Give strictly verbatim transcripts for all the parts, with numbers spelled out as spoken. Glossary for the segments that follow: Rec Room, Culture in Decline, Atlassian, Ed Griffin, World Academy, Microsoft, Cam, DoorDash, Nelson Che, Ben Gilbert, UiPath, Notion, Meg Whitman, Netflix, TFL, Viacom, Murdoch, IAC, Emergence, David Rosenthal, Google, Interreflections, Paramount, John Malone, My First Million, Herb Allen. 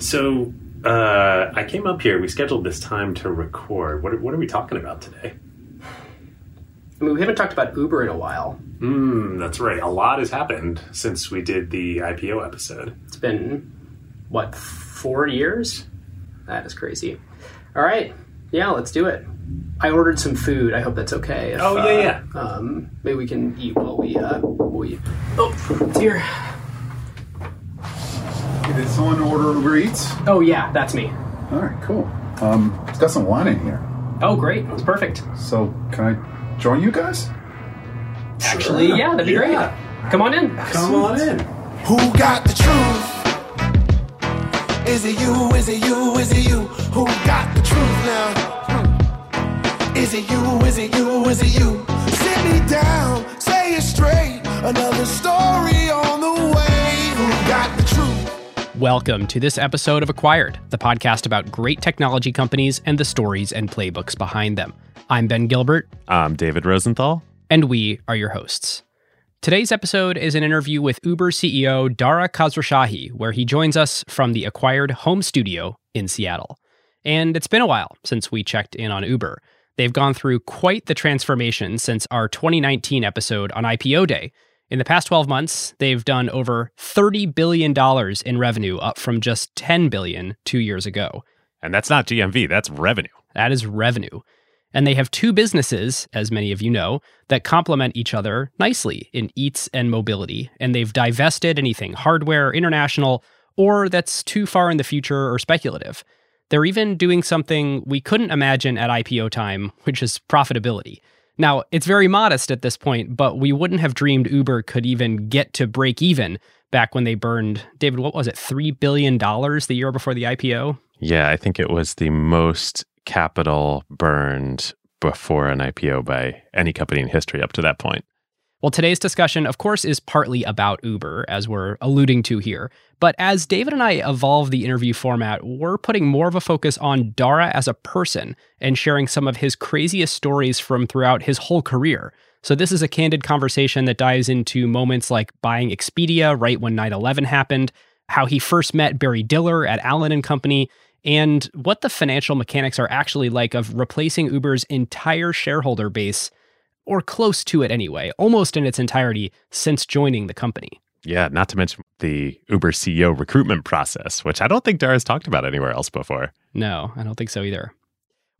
So uh, I came up here. We scheduled this time to record. What are, what are we talking about today? I mean, we haven't talked about Uber in a while. Mm, that's right. A lot has happened since we did the I P O episode. It's been, what, four years? That is crazy. All right. Yeah, let's do it. I ordered some food. I hope that's okay. If, oh, yeah, yeah. Uh, um, maybe we can eat while we... Uh, while we... Oh, it's here. Did someone order Uber Eats? Oh, yeah, that's me. All right, cool. Um, it's got some wine in here. Oh, great. It's perfect. So can I join you guys? Actually, sure. yeah, that'd be yeah. great. Come on in. Come on in. Who got the truth? Is it you? Is it you? Is it you? Who got the truth now? Is it you? Is it you? Is it you? Sit me down, say it straight. Another story on the way. Who got the truth? Welcome to this episode of Acquired, the podcast about great technology companies and the stories and playbooks behind them. I'm Ben Gilbert. I'm David Rosenthal. And we are your hosts. Today's episode is an interview with Uber C E O Dara Khosrowshahi, where he joins us from the Acquired home studio in Seattle. And it's been a while since we checked in on Uber. They've gone through quite the transformation since our twenty nineteen episode on I P O Day. In the past twelve months, they've done over thirty billion dollars in revenue, up from just ten billion dollars two years ago. And that's not G M V, that's revenue. That is revenue. And they have two businesses, as many of you know, that complement each other nicely in Eats and Mobility. And they've divested anything hardware, international, or that's too far in the future or speculative. They're even doing something we couldn't imagine at I P O time, which is profitability. Now, it's very modest at this point, but we wouldn't have dreamed Uber could even get to break even back when they burned, David, what was it, three billion dollars the year before the I P O? Yeah, I think it was the most capital burned before an I P O by any company in history up to that point. Well, today's discussion, of course, is partly about Uber, as we're alluding to here. But as David and I evolve the interview format, we're putting more of a focus on Dara as a person and sharing some of his craziest stories from throughout his whole career. So this is a candid conversation that dives into moments like buying Expedia right when nine eleven happened, how he first met Barry Diller at Allen and Company, and what the financial mechanics are actually like of replacing Uber's entire shareholder base, or close to it anyway, almost in its entirety since joining the company. Yeah, not to mention the Uber C E O recruitment process, which I don't think Dara's talked about anywhere else before. No, I don't think so either.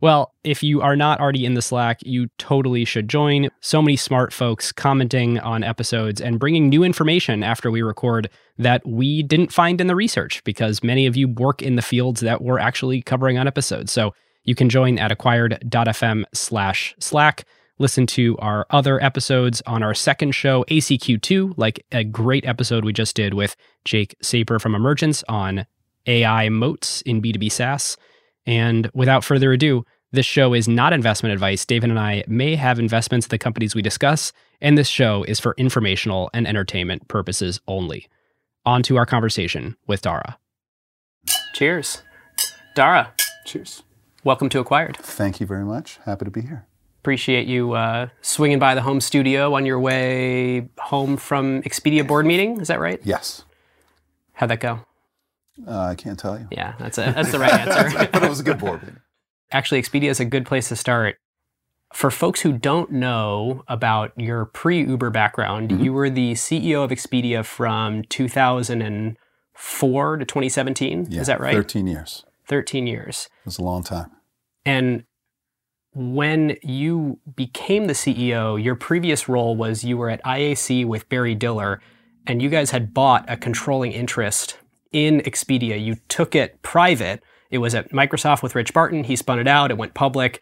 Well, if you are not already in the Slack, you totally should join. So many smart folks commenting on episodes and bringing new information after we record that we didn't find in the research, because many of you work in the fields that we're actually covering on episodes. So you can join at acquired.fm slash Slack. Listen to our other episodes on our second show, A C Q two, like a great episode we just did with Jake Saper from Emergence on A I moats in B two B SaaS. And without further ado, this show is not investment advice. David and I may have investments in the companies we discuss, and this show is for informational and entertainment purposes only. On to our conversation with Dara. Cheers. Dara. Cheers. Welcome to Acquired. Thank you very much. Happy to be here. Appreciate you uh, swinging by the home studio on your way home from Expedia board meeting. Is that right? Yes. How'd that go? Uh, I can't tell you. Yeah, that's a, that's the right answer. But it was a good board meeting. Actually, Expedia is a good place to start. For folks who don't know about your pre-Uber background, mm-hmm. you were the C E O of Expedia from two thousand four to twenty seventeen. Yeah, is that right? thirteen years. thirteen years. It was a long time. And when you became the C E O, your previous role was you were at I A C with Barry Diller, and you guys had bought a controlling interest in Expedia. You took it private. It was at Microsoft with Rich Barton. He spun it out. It went public.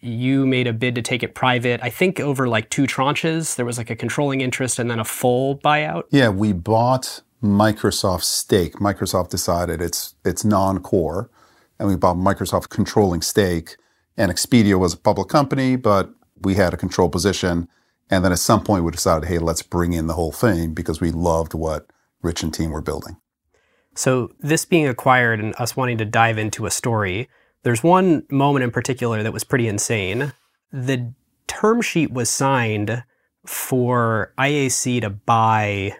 You made a bid to take it private, I think over like two tranches. There was like a controlling interest and then a full buyout. Yeah, we bought Microsoft's stake. Microsoft decided it's it's non-core, and we bought Microsoft controlling stake. And Expedia was a public company, but we had a control position. And then at some point we decided, hey, let's bring in the whole thing because we loved what Rich and team were building. So this being acquired and us wanting to dive into a story, there's one moment in particular that was pretty insane. The term sheet was signed for I A C to buy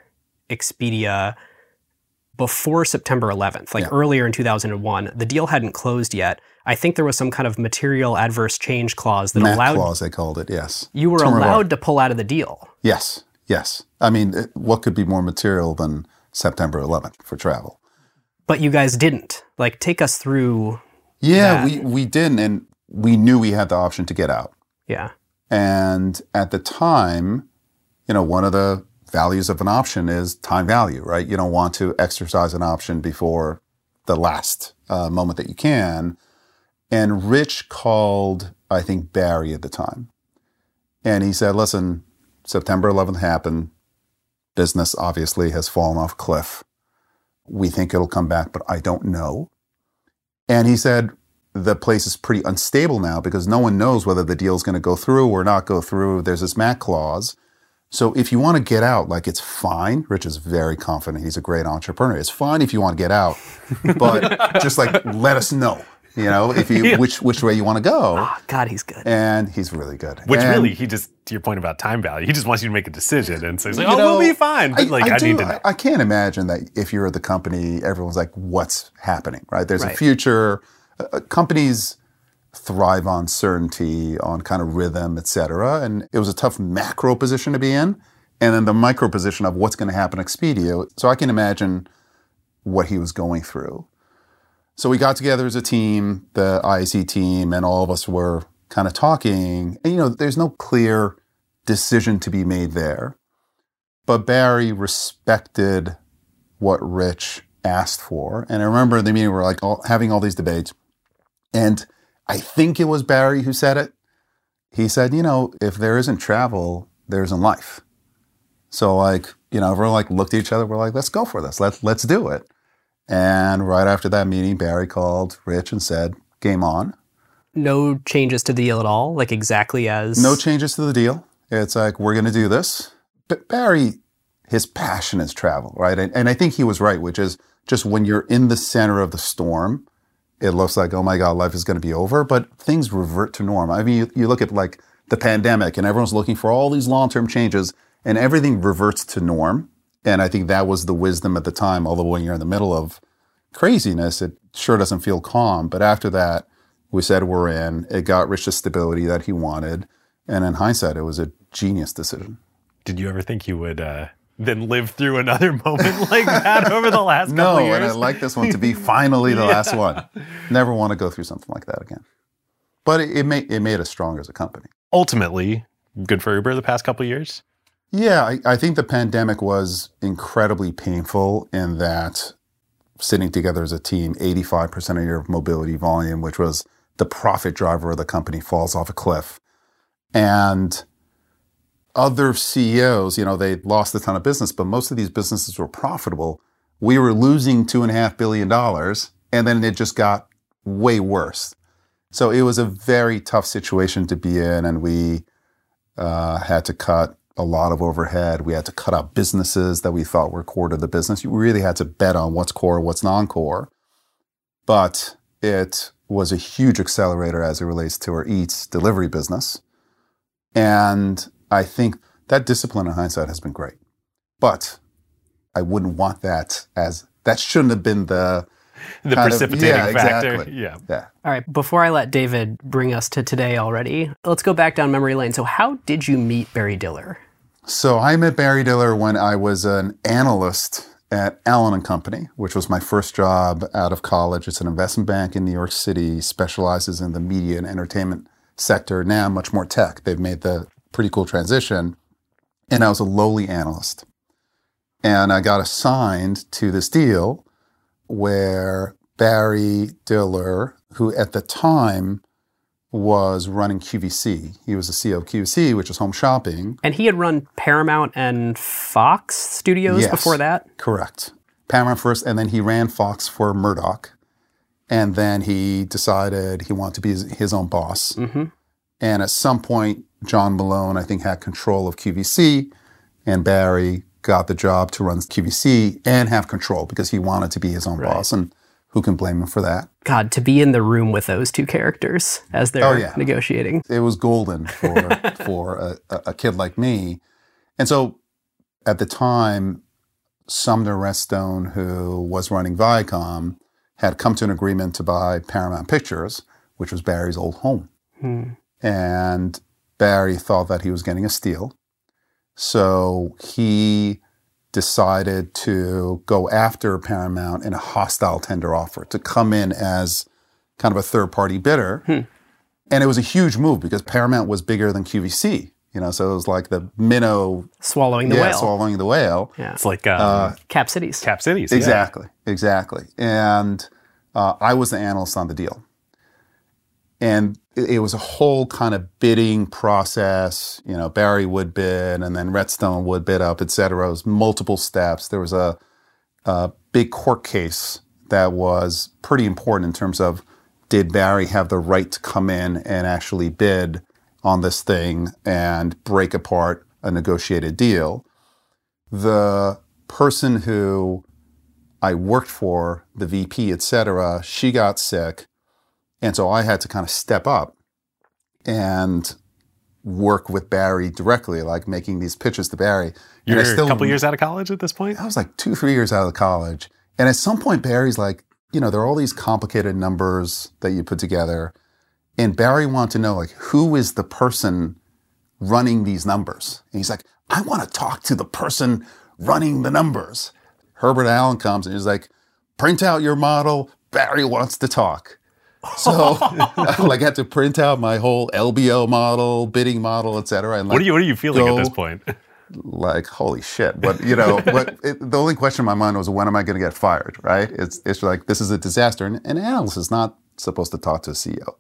Expedia before September eleventh, like yeah. earlier in two thousand one. The deal hadn't closed yet. I think there was some kind of material adverse change clause that Matt allowed... clause, they called it, yes. You were Term allowed to pull out of the deal. Yes, yes. I mean, it, what could be more material than September eleventh for travel? But you guys didn't. Like, take us through Yeah, that. we we didn't, and we knew we had the option to get out. Yeah. And at the time, you know, one of the values of an option is time value, right? You don't want to exercise an option before the last uh, moment that you can. And Rich called, I think, Barry at the time. And he said, listen, September eleventh happened. Business obviously has fallen off a cliff. We think it'll come back, but I don't know. And he said, the place is pretty unstable now because no one knows whether the deal is going to go through or not go through. There's this MAC clause. So if you want to get out, like, it's fine. Rich is very confident. He's a great entrepreneur. It's fine if you want to get out, but just like, let us know, you know, if you yeah. which which way you want to go. Oh, God, he's good. And he's really good. Which and, really, he just, to your point about time value, he just wants you to make a decision. And so he's like, oh, know, we'll be fine. But I, like, I, I do, need to know. I can't imagine that if you're at the company, everyone's like, what's happening, right? There's right. a future. Uh, companies thrive on certainty, on kind of rhythm, et cetera. And it was a tough macro position to be in. And then the micro position of what's going to happen at Expedia. So I can imagine what he was going through. So we got together as a team, the I A C team, and all of us were kind of talking. And, you know, there's no clear decision to be made there. But Barry respected what Rich asked for. And I remember in the meeting, we were like all, having all these debates. And I think it was Barry who said it. He said, you know, if there isn't travel, there isn't life. So, like, you know, everyone like looked at each other. We're like, let's go for this. Let's, let's do it. And right after that meeting, Barry called Rich and said, game on. No changes to the deal at all? Like, exactly as? No changes to the deal. It's like, we're going to do this. But Barry, his passion is travel, right? And, and I think he was right, which is just when you're in the center of the storm, it looks like, oh my God, life is going to be over, but things revert to norm. I mean, you, you look at like the pandemic and everyone's looking for all these long-term changes and everything reverts to norm. And I think that was the wisdom at the time, although when you're in the middle of craziness, it sure doesn't feel calm. But after that, we said we're in. It got Rich the stability that he wanted. And in hindsight, it was a genius decision. Did you ever think you would... Uh... Then live through another moment like that over the last couple no, of years. No, and I like this one to be finally the yeah. last one. Never want to go through something like that again. But it, it, made, it made us stronger as a company. Ultimately, good for Uber the past couple of years? Yeah, I, I think the pandemic was incredibly painful in that sitting together as a team, eighty-five percent of your mobility volume, which was the profit driver of the company, falls off a cliff. And... other C E Os, you know, they lost a ton of business, but most of these businesses were profitable. We were losing two and a half billion dollars, and then it just got way worse. So it was a very tough situation to be in, and we uh, had to cut a lot of overhead. We had to cut out businesses that we thought were core to the business. You really had to bet on what's core, what's non-core. But it was a huge accelerator as it relates to our Eats delivery business. And I think that discipline in hindsight has been great, but I wouldn't want that as, that shouldn't have been the... The precipitating of, yeah, factor. Exactly. Yeah. yeah. All right, before I let David bring us to today already, let's go back down memory lane. So how did you meet Barry Diller? So I met Barry Diller when I was an analyst at Allen and Company, which was my first job out of college. It's an investment bank in New York City, specializes in the media and entertainment sector, now much more tech. They've made the... pretty cool transition. And I was a lowly analyst. And I got assigned to this deal where Barry Diller, who at the time was running Q V C, he was the C E O of Q V C, which is home shopping. And he had run Paramount and Fox Studios yes, before that? Correct. Paramount first, and then he ran Fox for Murdoch. And then he decided he wanted to be his, his own boss. Mm-hmm. And at some point, John Malone, I think, had control of Q V C, and Barry got the job to run Q V C and have control because he wanted to be his own right. boss, and who can blame him for that? God, to be in the room with those two characters as they're oh, yeah. negotiating. It was golden for, for a, a kid like me. And so at the time, Sumner Redstone, who was running Viacom, had come to an agreement to buy Paramount Pictures, which was Barry's old home. Hmm. And Barry thought that he was getting a steal. So he decided to go after Paramount in a hostile tender offer, to come in as kind of a third-party bidder. Hmm. And it was a huge move because Paramount was bigger than Q V C. You know, so it was like the minnow swallowing the yeah, whale. swallowing the whale. Yeah. It's like um, uh, Cap Cities. Cap Cities. Exactly, yeah. exactly. And uh, I was the analyst on the deal, and it, it was a whole kind of bidding process. You know, Barry would bid, and then Redstone would bid up, et cetera. It was multiple steps. There was a, a big court case that was pretty important in terms of did Barry have the right to come in and actually bid on this thing and break apart a negotiated deal. The person who I worked for, the V P, et cetera, she got sick. And so I had to kind of step up and work with Barry directly, like making these pitches to Barry. You're and I still, a couple years out of college at this point? I was like two, three years out of college. And at some point, Barry's like, you know, there are all these complicated numbers that you put together. And Barry wanted to know, like, who is the person running these numbers? And he's like, I want to talk to the person running the numbers. Herb Allen comes and he's like, print out your model. Barry wants to talk. So like, I had to print out my whole L B O model, bidding model, et cetera. And like, what, are you, what are you feeling go, at this point? Like, holy shit. But, you know, but it, the only question in my mind was, when am I going to get fired, right? It's, it's like, this is a disaster. And an analyst is not supposed to talk to a C E O.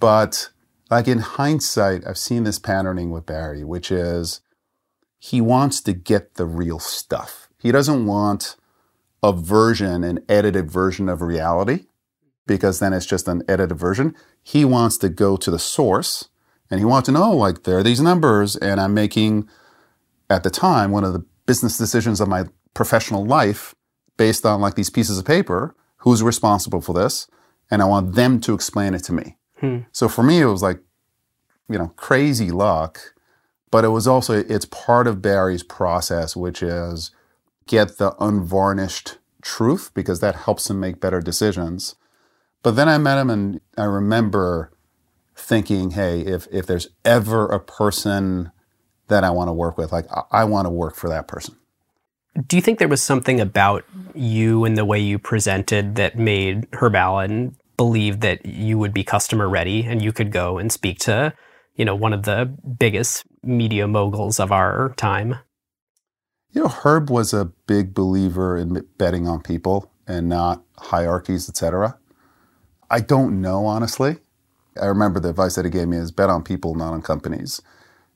But like in hindsight, I've seen this patterning with Barry, which is he wants to get the real stuff. He doesn't want a version, an edited version of reality, because then it's just an edited version. He wants to go to the source, and he wants to know, like, there are these numbers, and I'm making, at the time, one of the business decisions of my professional life based on like these pieces of paper, who's responsible for this, and I want them to explain it to me. Hmm. So for me, it was like, you know, crazy luck, but it was also, it's part of Barry's process, which is get the unvarnished truth, because that helps him make better decisions. But then I met him, and I remember thinking, hey, if, if there's ever a person that I want to work with, like, I, I want to work for that person. Do you think there was something about you and the way you presented that made Herb Allen believe that you would be customer ready and you could go and speak to, you know, one of the biggest media moguls of our time? You know, Herb was a big believer in betting on people and not hierarchies, et cetera. I don't know, honestly. I remember the advice that he gave me is bet on people, not on companies.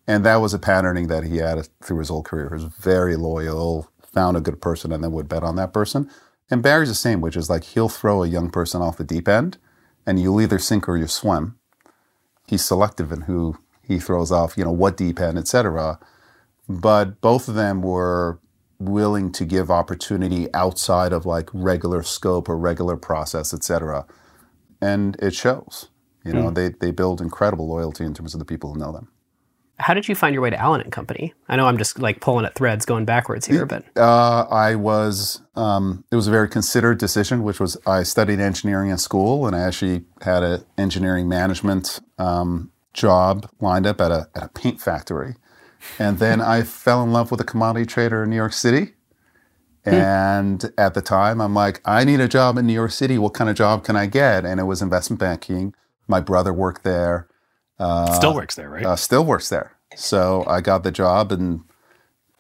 And that was a patterning that he had through his whole career. He was very loyal, found a good person, and then would bet on that person. And Barry's the same, which is like, he'll throw a young person off the deep end, and you'll either sink or you swim. He's selective in who he throws off, you know, what deep end, et cetera. But both of them were willing to give opportunity outside of like regular scope or regular process, et cetera. And it shows, you know, mm. they, they build incredible loyalty in terms of the people who know them. How did you find your way to Allen and Company? I know I'm just like pulling at threads going backwards here, but... Uh, I was, um, it was a very considered decision, which was I studied engineering in school, and I actually had an engineering management um, job lined up at a, at a paint factory. And then I fell in love with a commodity trader in New York City. And at the time, I'm like, I need a job in New York City. What kind of job can I get? And it was investment banking. My brother worked there. Uh, still works there, right? Uh, still works there. So I got the job and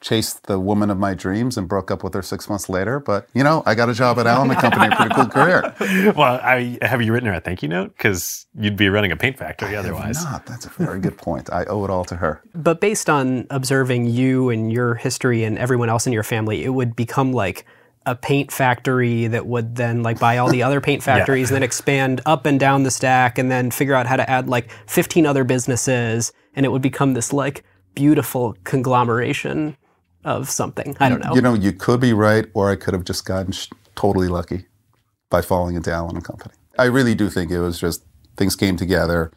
chased the woman of my dreams and broke up with her six months later. But, you know, I got a job at Allen and Company, a pretty cool career. Well, I, have you written her a thank you note? Because you'd be running a paint factory I otherwise. I have not. That's a very good point. I owe it all to her. But based on observing you and your history and everyone else in your family, it would become like a paint factory that would then like buy all the other paint factories yeah. and then expand up and down the stack and then figure out how to add like fifteen other businesses, and it would become this like beautiful conglomeration of something. I don't know. You know, you could be right, or I could have just gotten sh- totally lucky by falling into Allen and Company. I really do think it was just things came together,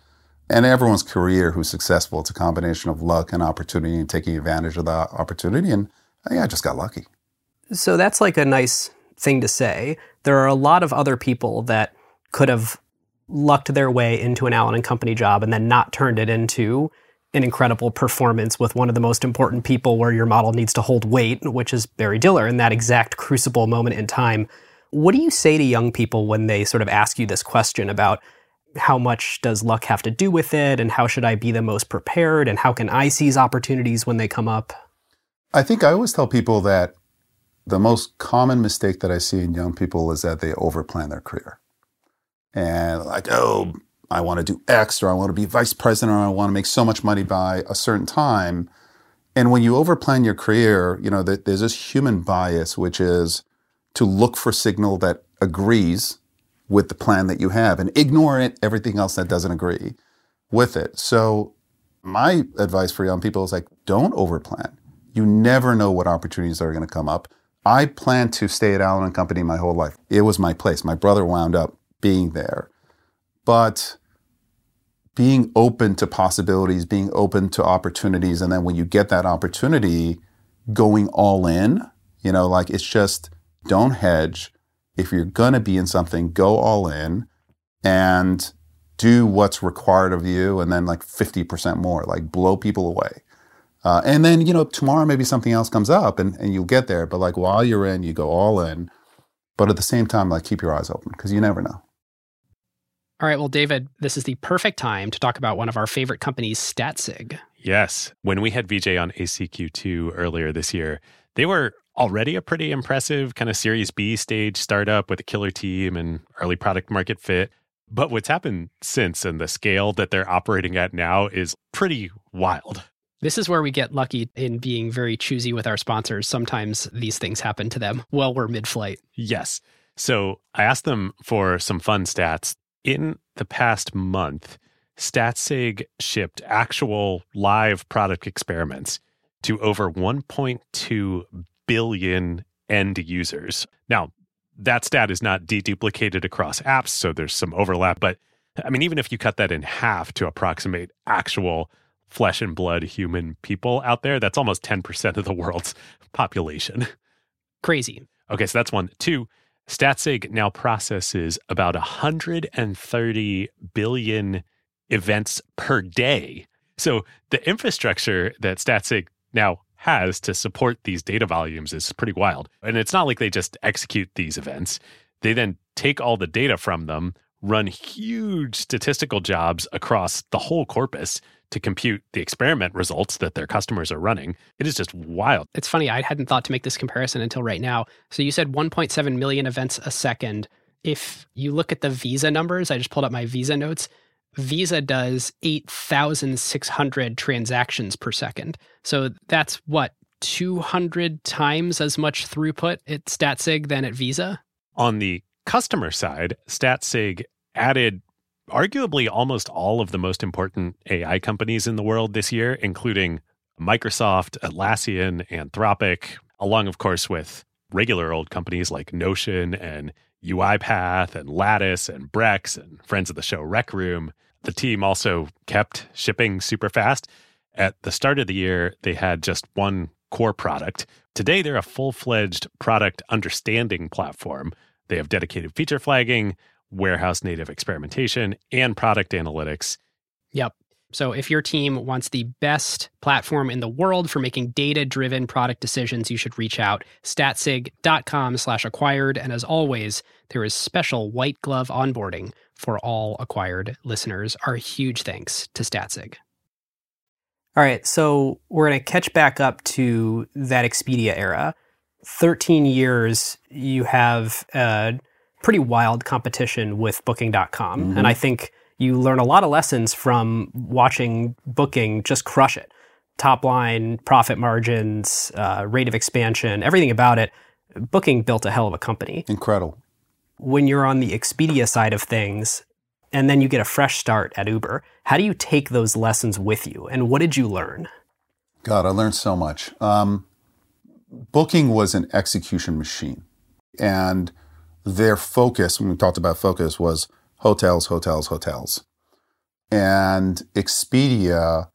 and everyone's career who's successful, it's a combination of luck and opportunity and taking advantage of the opportunity, and I think I just got lucky. So that's like a nice thing to say. There are a lot of other people that could have lucked their way into an Allen and Company job and then not turned it into an incredible performance with one of the most important people where your model needs to hold weight, which is Barry Diller in that exact crucible moment in time. What do you say to young people when they sort of ask you this question about how much does luck have to do with it and how should I be the most prepared and how can I seize opportunities when they come up? I think I always tell people that the most common mistake that I see in young people is that they overplan their career. And like, oh, I want to do X, or I want to be vice president, or I want to make so much money by a certain time. And when you overplan your career, you know, there's this human bias, which is to look for signal that agrees with the plan that you have and ignore it, everything else that doesn't agree with it. So my advice for young people is like, don't overplan. You never know what opportunities are going to come up. I planned to stay at Allen and Company my whole life. It was my place. My brother wound up being there. But being open to possibilities, being open to opportunities, and then when you get that opportunity, going all in, you know, like it's just don't hedge. If you're going to be in something, go all in and do what's required of you and then like fifty percent more, like blow people away. Uh, and then, you know, tomorrow maybe something else comes up and, and you'll get there. But like while you're in, you go all in. But at the same time, like keep your eyes open because you never know. All right. Well, David, this is the perfect time to talk about one of our favorite companies, Statsig. Yes. When we had Vijay on A C Q two earlier this year, they were already a pretty impressive kind of Series B stage startup with a killer team and early product market fit. But what's happened since and the scale that they're operating at now is pretty wild. This is where we get lucky in being very choosy with our sponsors. Sometimes these things happen to them while we're mid-flight. Yes. So I asked them for some fun stats. In the past month, Statsig shipped actual live product experiments to over one point two billion end users. Now, that stat is not deduplicated across apps, so there's some overlap. But I mean, even if you cut that in half to approximate actual flesh and blood human people out there, that's almost ten percent of the world's population. Crazy. Okay, so that's one. Two, Statsig now processes about one hundred thirty billion events per day. So the infrastructure that Statsig now has to support these data volumes is pretty wild. And it's not like they just execute these events. They then take all the data from them, run huge statistical jobs across the whole corpus to compute the experiment results that their customers are running. It is just wild. It's funny, I hadn't thought to make this comparison until right now. So you said one point seven million events a second. If you look at the Visa numbers, I just pulled up my Visa notes, Visa does eight thousand six hundred transactions per second. So that's what, two hundred times as much throughput at Statsig than at Visa? On the customer side, Statsig added arguably almost all of the most important A I companies in the world this year, including Microsoft, Atlassian, Anthropic, along, of course, with regular old companies like Notion and UiPath and Lattice and Brex and friends of the show Rec Room. The team also kept shipping super fast. At the start of the year, they had just one core product. Today, they're a full-fledged product understanding platform. They have dedicated feature flagging, warehouse native experimentation, and product analytics. Yep. So if your team wants the best platform in the world for making data-driven product decisions, you should reach out. Statsig.com slash acquired. And as always, there is special white glove onboarding for all Acquired listeners. Our huge thanks to Statsig. All right. So we're going to catch back up to that Expedia era. thirteen years, you have a pretty wild competition with Booking dot com. Mm-hmm. And I think you learn a lot of lessons from watching Booking just crush it. Top line, profit margins, uh, rate of expansion, everything about it. Booking built a hell of a company. Incredible. When you're on the Expedia side of things, and then you get a fresh start at Uber, how do you take those lessons with you? And what did you learn? God, I learned so much. Um, Booking was an execution machine, and their focus, when we talked about focus, was hotels, hotels, hotels. And Expedia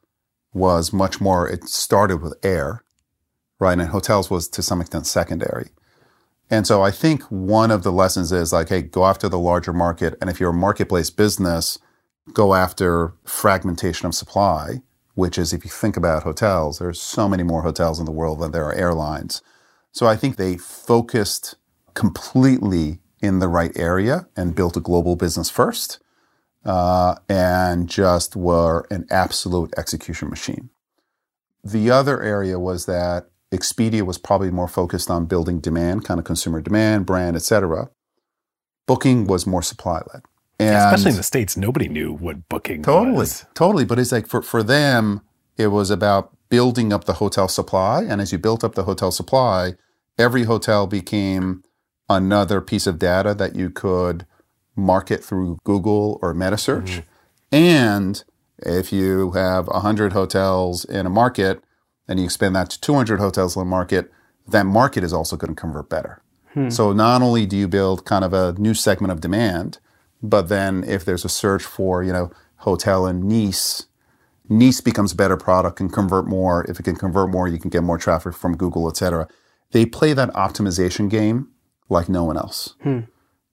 was much more, it started with air, right? And hotels was to some extent secondary. And so I think one of the lessons is like, hey, go after the larger market. And if you're a marketplace business, go after fragmentation of supply, which is, if you think about hotels, there's so many more hotels in the world than there are airlines. So I think they focused completely in the right area and built a global business first, uh, and just were an absolute execution machine. The other area was that Expedia was probably more focused on building demand, kind of consumer demand, brand, et cetera. Booking was more supply-led. And especially in the States, nobody knew what Booking totally, was. Totally, totally. But it's like for, for them, it was about building up the hotel supply. And as you built up the hotel supply, every hotel became another piece of data that you could market through Google or meta search. Mm-hmm. And if you have one hundred hotels in a market and you expand that to two hundred hotels in a market, that market is also going to convert better. Hmm. So not only do you build kind of a new segment of demand, but then if there's a search for, you know, hotel in Nice, Nice becomes a better product and convert more. If it can convert more, you can get more traffic from Google, et cetera. They play that optimization game like no one else. Hmm.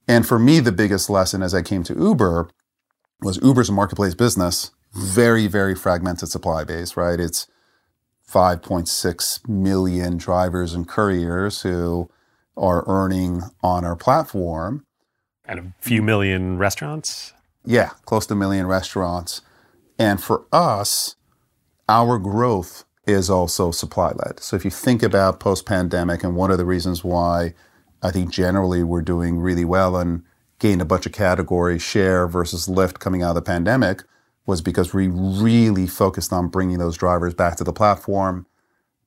And for me, the biggest lesson as I came to Uber was Uber's a marketplace business, very, very fragmented supply base, right? It's five point six million drivers and couriers who are earning on our platform. And a few million restaurants? Yeah, close to a million restaurants. And for us, our growth is also supply-led. So if you think about post-pandemic, and one of the reasons why I think generally we're doing really well and gained a bunch of category share versus Lyft coming out of the pandemic, was because we really focused on bringing those drivers back to the platform,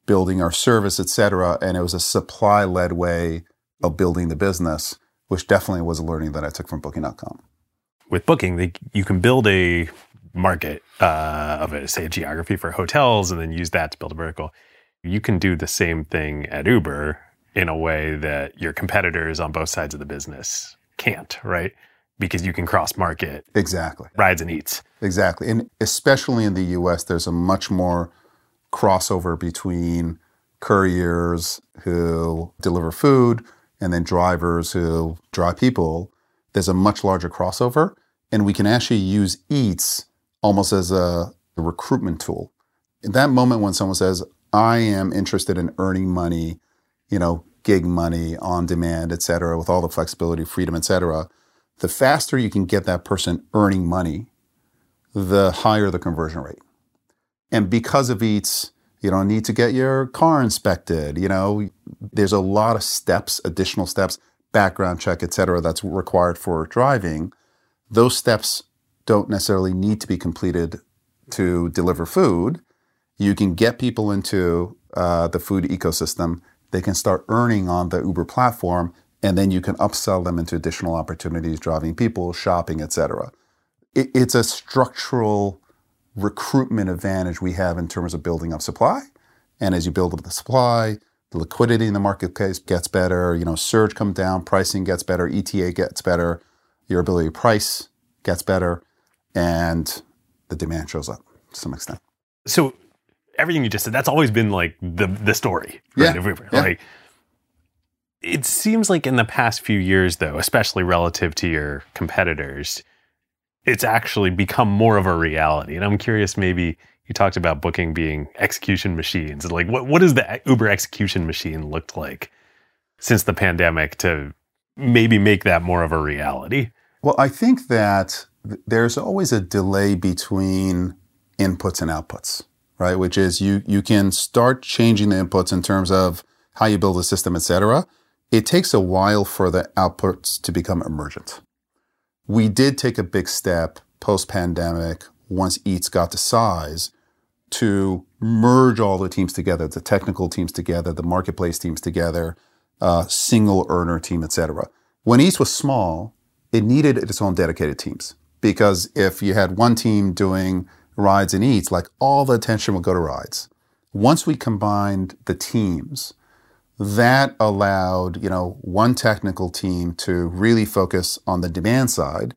building our service, et cetera. And it was a supply-led way of building the business, which definitely was a learning that I took from Booking dot com. With Booking, they, you can build a market uh, of a, say, a geography for hotels and then use that to build a vertical. You can do the same thing at Uber in a way that your competitors on both sides of the business can't, right? Because you can cross-market exactly rides and eats. Exactly. And especially in the U S, there's a much more crossover between couriers who deliver food and then drivers who drive people. There's a much larger crossover, and we can actually use Eats almost as a, a recruitment tool. In that moment when someone says, I am interested in earning money, you know, gig money, on demand, et cetera, with all the flexibility, freedom, et cetera, the faster you can get that person earning money, the higher the conversion rate. And because of Eats, you don't need to get your car inspected. You know, there's a lot of steps, additional steps, background check, et cetera, that's required for driving. Those steps don't necessarily need to be completed to deliver food. You can get people into uh, the food ecosystem. They can start earning on the Uber platform, and then you can upsell them into additional opportunities, driving people, shopping, et cetera. It, it's a structural recruitment advantage we have in terms of building up supply. And as you build up the supply, the liquidity in the marketplace gets better, you know, surge comes down, pricing gets better, E T A gets better, your ability to price gets better, and the demand shows up to some extent. So everything you just said, that's always been like the the story, right? Yeah, yeah. Like, it seems like in the past few years, though, especially relative to your competitors, it's actually become more of a reality. And I'm curious, maybe you talked about Booking being execution machines. Like, what what has the Uber execution machine looked like since the pandemic to maybe make that more of a reality? Well, I think that th- there's always a delay between inputs and outputs, right? Which is you you can start changing the inputs in terms of how you build a system, et cetera. It takes a while for the outputs to become emergent. We did take a big step post-pandemic, once Eats got to size, to merge all the teams together, the technical teams together, the marketplace teams together, uh, single earner team, et cetera. When Eats was small, it needed its own dedicated teams, because if you had one team doing rides and Eats, like all the attention would go to rides. Once we combined the teams, that allowed, you know, one technical team to really focus on the demand side.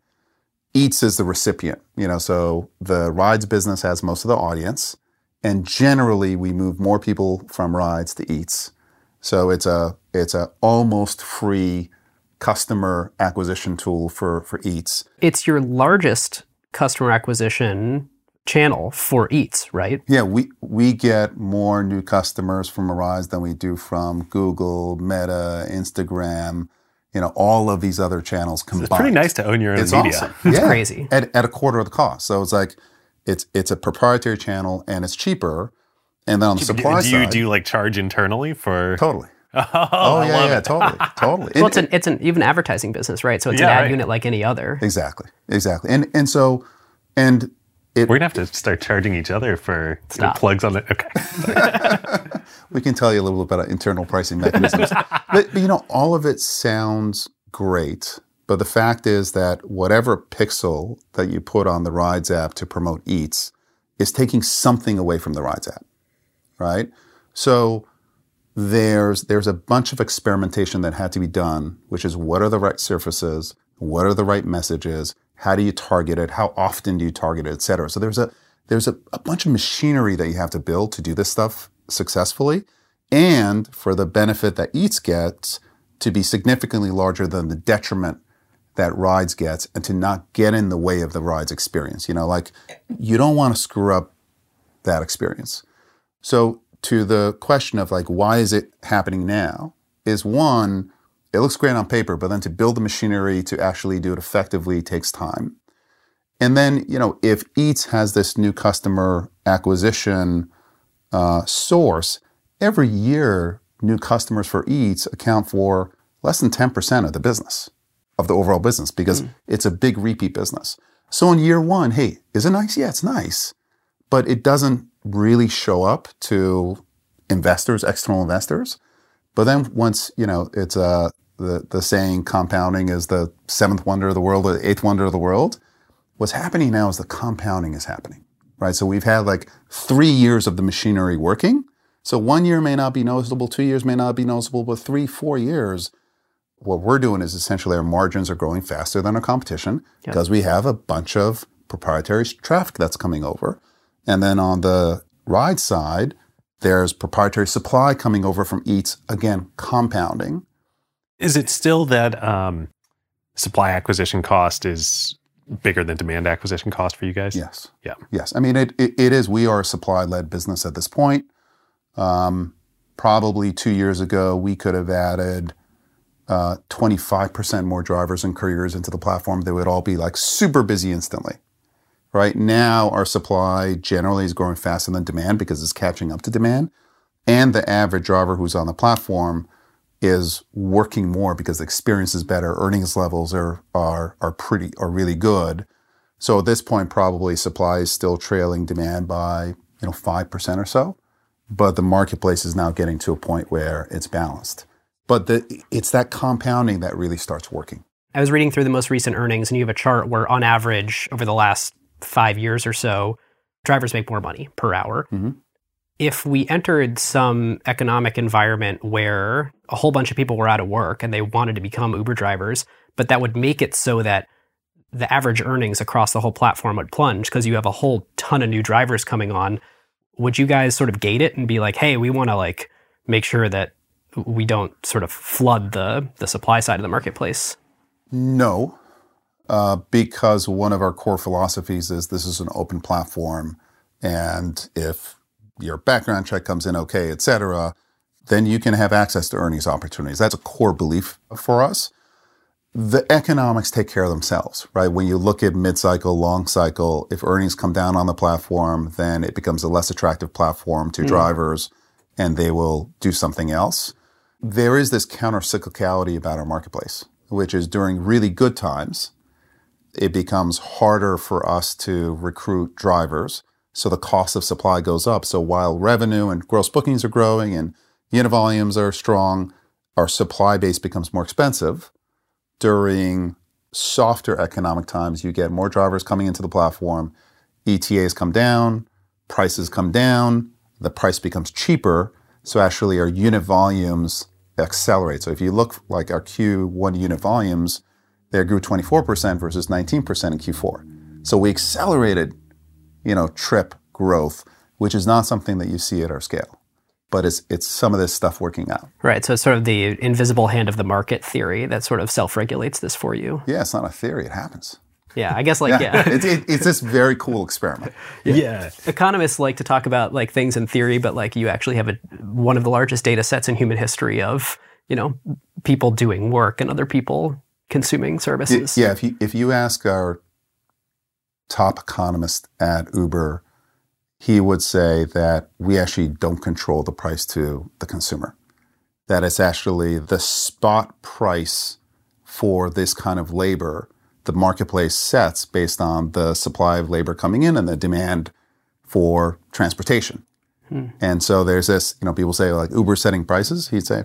Eats is the recipient, you know, so the rides business has most of the audience, and generally we move more people from rides to Eats. So it's a it's a almost free customer acquisition tool for, for Eats. It's your largest customer acquisition channel for Eats, right? Yeah, we, we get more new customers from Arise than we do from Google, Meta, Instagram, you know, all of these other channels combined. It's pretty nice to own your own it's media. Awesome. It's yeah. crazy. At, at a quarter of the cost. So it's like, it's it's a proprietary channel and it's cheaper. And then on the supply do, do you, side. Do you like charge internally for? Totally. Oh, oh yeah, yeah, it. totally, totally. Well, it's an it's an even advertising business, right? So it's yeah, an ad right. unit like any other. Exactly, exactly. And and so, and it, we're gonna have to start charging each other for you know, plugs on it. Okay, we can tell you a little bit about internal pricing mechanisms. But, but you know, all of it sounds great, but the fact is that whatever pixel that you put on the Rides app to promote Eats is taking something away from the Rides app, right? So. There's there's a bunch of experimentation that had to be done, which is what are the right surfaces, what are the right messages, how do you target it, how often do you target it, et cetera. So there's a there's a, a bunch of machinery that you have to build to do this stuff successfully, and for the benefit that Eats gets to be significantly larger than the detriment that Rides gets, and to not get in the way of the Rides experience. You know, like you don't want to screw up that experience. So to the question of like, why is it happening now? Is one, it looks great on paper, but then to build the machinery to actually do it effectively takes time. And then, you know, if Eats has this new customer acquisition uh, source, every year new customers for Eats account for less than ten percent of the business, of the overall business, because mm. it's a big repeat business. So in year one, hey, is it nice? Yeah, it's nice, but it doesn't really show up to investors, external investors. But then once, you know, it's uh, the, the saying compounding is the seventh wonder of the world or the eighth wonder of the world. What's happening now is the compounding is happening, right? So we've had like three years of the machinery working. So one year may not be noticeable, two years may not be noticeable, but three, four years, what we're doing is essentially our margins are growing faster than our competition because yep. we have a bunch of proprietary traffic that's coming over. And then on the Ride side, there's proprietary supply coming over from Eats, again, compounding. Is it still that um, supply acquisition cost is bigger than demand acquisition cost for you guys? Yes. Yeah. Yes. I mean, it it, it is. We are a supply-led business at this point. Um, probably two years ago, we could have added uh, twenty-five percent more drivers and couriers into the platform. They would all be like super busy instantly. Right now, our supply generally is growing faster than demand because it's catching up to demand. And the average driver who's on the platform is working more because the experience is better. Earnings levels are are are pretty are really good. So at this point, probably supply is still trailing demand by you know five percent or so. But the marketplace is now getting to a point where it's balanced. But the, it's that compounding that really starts working. I was reading through the most recent earnings, and you have a chart where on average over the last five years or so, drivers make more money per hour. Mm-hmm. If we entered some economic environment where a whole bunch of people were out of work and they wanted to become Uber drivers, but that would make it so that the average earnings across the whole platform would plunge because you have a whole ton of new drivers coming on, would you guys sort of gate it and be like, hey, we want to like make sure that we don't sort of flood the, the supply side of the marketplace? No. Uh, because one of our core philosophies is this is an open platform, and if your background check comes in okay, et cetera, then you can have access to earnings opportunities. That's a core belief for us. The economics take care of themselves, right? When you look at mid-cycle, long cycle, if earnings come down on the platform, then it becomes a less attractive platform to mm. drivers, and they will do something else. There is this counter-cyclicality about our marketplace, which is during really good times, it becomes harder for us to recruit drivers. So the cost of supply goes up. So while revenue and gross bookings are growing and unit volumes are strong, our supply base becomes more expensive. During softer economic times, you get more drivers coming into the platform. E T As come down, prices come down, the price becomes cheaper. So actually our unit volumes accelerate. So if you look like our Q one unit volumes, they grew twenty-four percent versus nineteen percent in Q four. So we accelerated, you know, trip growth, which is not something that you see at our scale. but it's it's some of this stuff working out. Right. So it's sort of the invisible hand of the market theory that sort of self-regulates this for you. Yeah, it's not a theory. It happens. Yeah, I guess like, yeah. yeah. It's, it, it's this very cool experiment. Yeah. yeah. Economists like to talk about like things in theory, but like you actually have a, one of the largest data sets in human history of, you know, people doing work and other people consuming services. Yeah, if you, if you ask our top economist at Uber, he would say that we actually don't control the price to the consumer. That it's actually the spot price for this kind of labor the marketplace sets based on the supply of labor coming in and the demand for transportation. Hmm. And so there's this, you know, people say like Uber's setting prices. He'd say,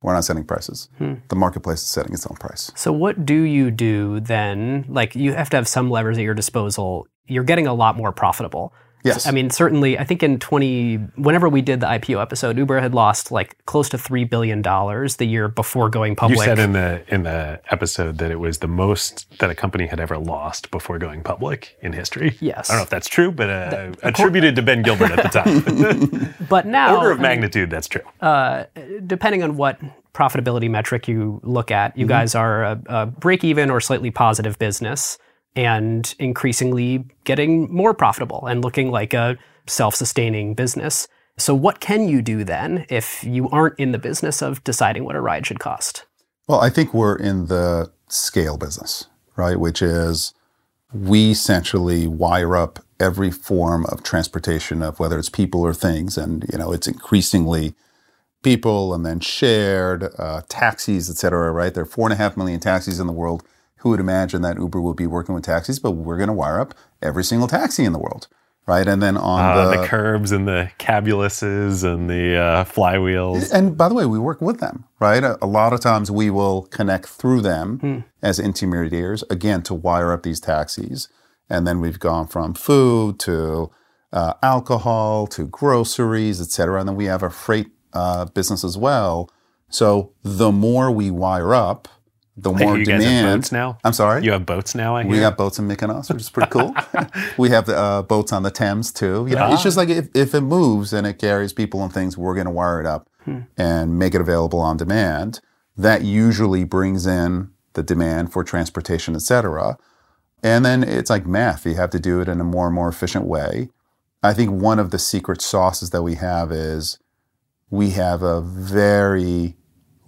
we're not setting prices. Hmm. The marketplace is setting its own price. So what do you do then? Like you have to have some levers at your disposal. You're getting a lot more profitable. Yes. So, I mean, certainly, I think in twenty, whenever we did the I P O episode, Uber had lost like close to three billion dollars the year before going public. You said in the in the episode that it was the most that a company had ever lost before going public in history. Yes. I don't know if that's true, but uh, that, attributed to Ben Gilbert at the time. But now... Order of magnitude, I mean, that's true. Uh, depending on what profitability metric you look at, you mm-hmm. guys are a, a break-even or slightly positive business, and increasingly getting more profitable and looking like a self-sustaining business. So what can you do then if you aren't in the business of deciding what a ride should cost? Well, I think we're in the scale business, right? Which is we essentially wire up every form of transportation of whether it's people or things. And, you know, it's increasingly people and then shared uh, taxis, et cetera, right? There are four and a half million taxis in the world. Who would imagine that Uber would be working with taxis? But we're going to wire up every single taxi in the world, right? And then on uh, the, the curbs and the cabuluses and the uh, flywheels. And by the way, we work with them, right? A, a lot of times we will connect through them hmm. as intermediaries, again, to wire up these taxis. And then we've gone from food to uh, alcohol to groceries, et cetera. And then we have a freight uh, business as well. So the more we wire up, the like more you demand. You guys have boats now? I'm sorry? You have boats now, I hear? We have boats in Mykonos, which is pretty cool. We have uh, boats on the Thames, too. You know, ah. It's just like if, if it moves and it carries people and things, we're going to wire it up hmm. and make it available on demand. That usually brings in the demand for transportation, et cetera. And then it's like math. You have to do it in a more and more efficient way. I think one of the secret sauces that we have is we have a very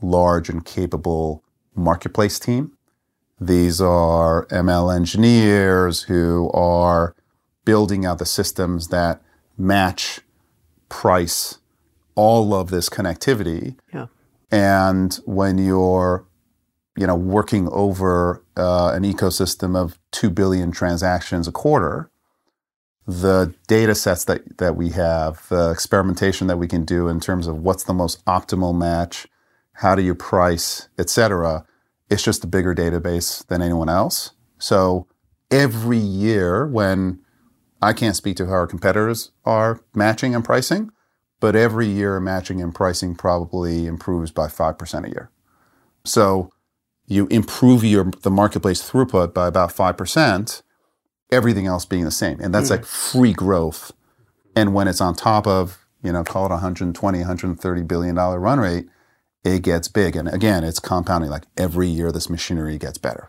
large and capable marketplace team. These are M L engineers who are building out the systems that match, price, all of this connectivity. Yeah. And when you're, you know, working over uh, an ecosystem of two billion transactions a quarter, the data sets that, that we have, the experimentation that we can do in terms of what's the most optimal match, how do you price, et cetera, it's just a bigger database than anyone else. So every year when, I can't speak to how our competitors are matching and pricing, but every year matching and pricing probably improves by five percent a year. So you improve your the marketplace throughput by about five percent, everything else being the same. And that's mm. like free growth. And when it's on top of, you know, call it one hundred twenty, one hundred thirty billion dollars run rate, it gets big. And again, it's compounding. Like every year this machinery gets better.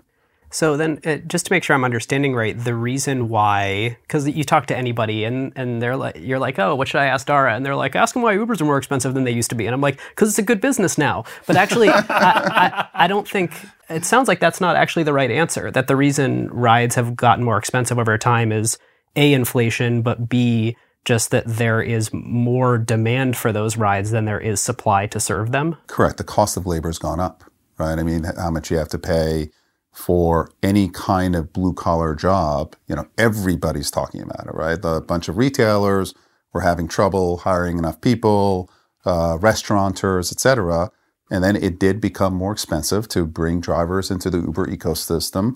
So then uh, just to make sure I'm understanding right, the reason why, because you talk to anybody and, and they're like, you're like, oh, what should I ask Dara? And they're like, ask them why Ubers are more expensive than they used to be. And I'm like, because it's a good business now. But actually, I, I, I don't think, it sounds like that's not actually the right answer, that the reason rides have gotten more expensive over time is A, inflation, but B, just that there is more demand for those rides than there is supply to serve them? Correct. The cost of labor has gone up, right? I mean, how much you have to pay for any kind of blue-collar job, you know, everybody's talking about it, right? The bunch of retailers were having trouble hiring enough people, uh, restaurateurs, et cetera. And then it did become more expensive to bring drivers into the Uber ecosystem.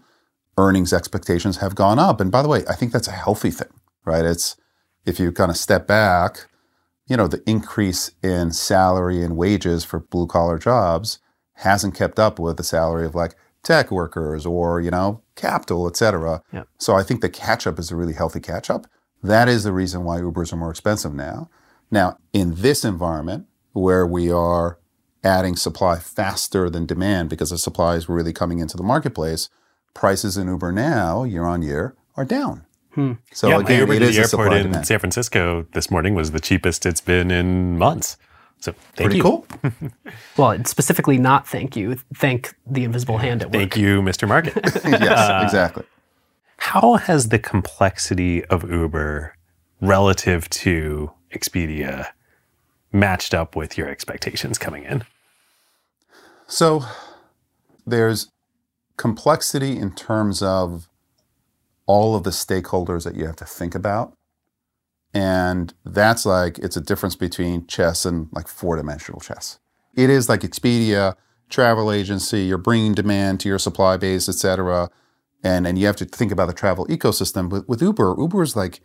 Earnings expectations have gone up. And by the way, I think that's a healthy thing, right? It's if you kind of step back, you know, the increase in salary and wages for blue-collar jobs hasn't kept up with the salary of like tech workers or, you know, capital, et cetera. Yeah. So I think the catch-up is a really healthy catch-up. That is the reason why Ubers are more expensive now. Now, in this environment where we are adding supply faster than demand because the supply is really coming into the marketplace, prices in Uber now, year on year, are down. Hmm. So yeah, again, my Uber it to is the airport in demand. San Francisco this morning was the cheapest it's been in months. So thank Pretty you. Cool. Well, and specifically not thank you. Thank the invisible hand at thank work. Thank you, Mister Market. Yes, uh, exactly. How has the complexity of Uber relative to Expedia matched up with your expectations coming in? So there's complexity in terms of all of the stakeholders that you have to think about. And that's like, it's a difference between chess and like four-dimensional chess. It is like Expedia, travel agency, you're bringing demand to your supply base, et cetera. And, and you have to think about the travel ecosystem. But with Uber, Uber is like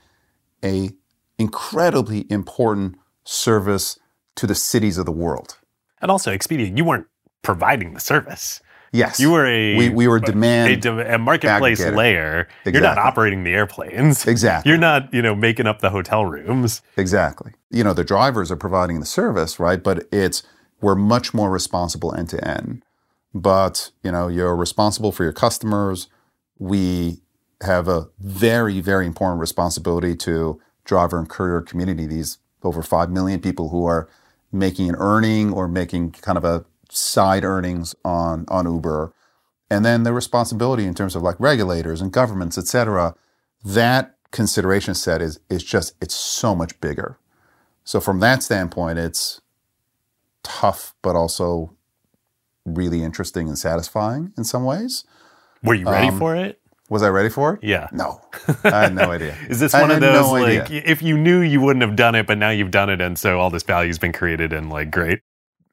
a incredibly important service to the cities of the world. And also Expedia, you weren't providing the service. Yes. You were a, we, we were demand a, de- a marketplace aggregator. Layer. Exactly. You're not operating the airplanes. Exactly. You're not, you know, making up the hotel rooms. Exactly. You know, the drivers are providing the service, right? But it's, we're much more responsible end to end. But, you know, you're responsible for your customers. We have a very, very important responsibility to driver and courier community, these over five million people who are making an earning or making kind of a side earnings on, on Uber. And then the responsibility in terms of like regulators and governments, et cetera, that consideration set is, is just, it's so much bigger. So from that standpoint, it's tough, but also really interesting and satisfying in some ways. Were you ready um, for it? Was I ready for it? Yeah. No. I had no idea. Is this one I of those, no like, idea. If you knew you wouldn't have done it, but now you've done it, and so all this value's been created, and like, great?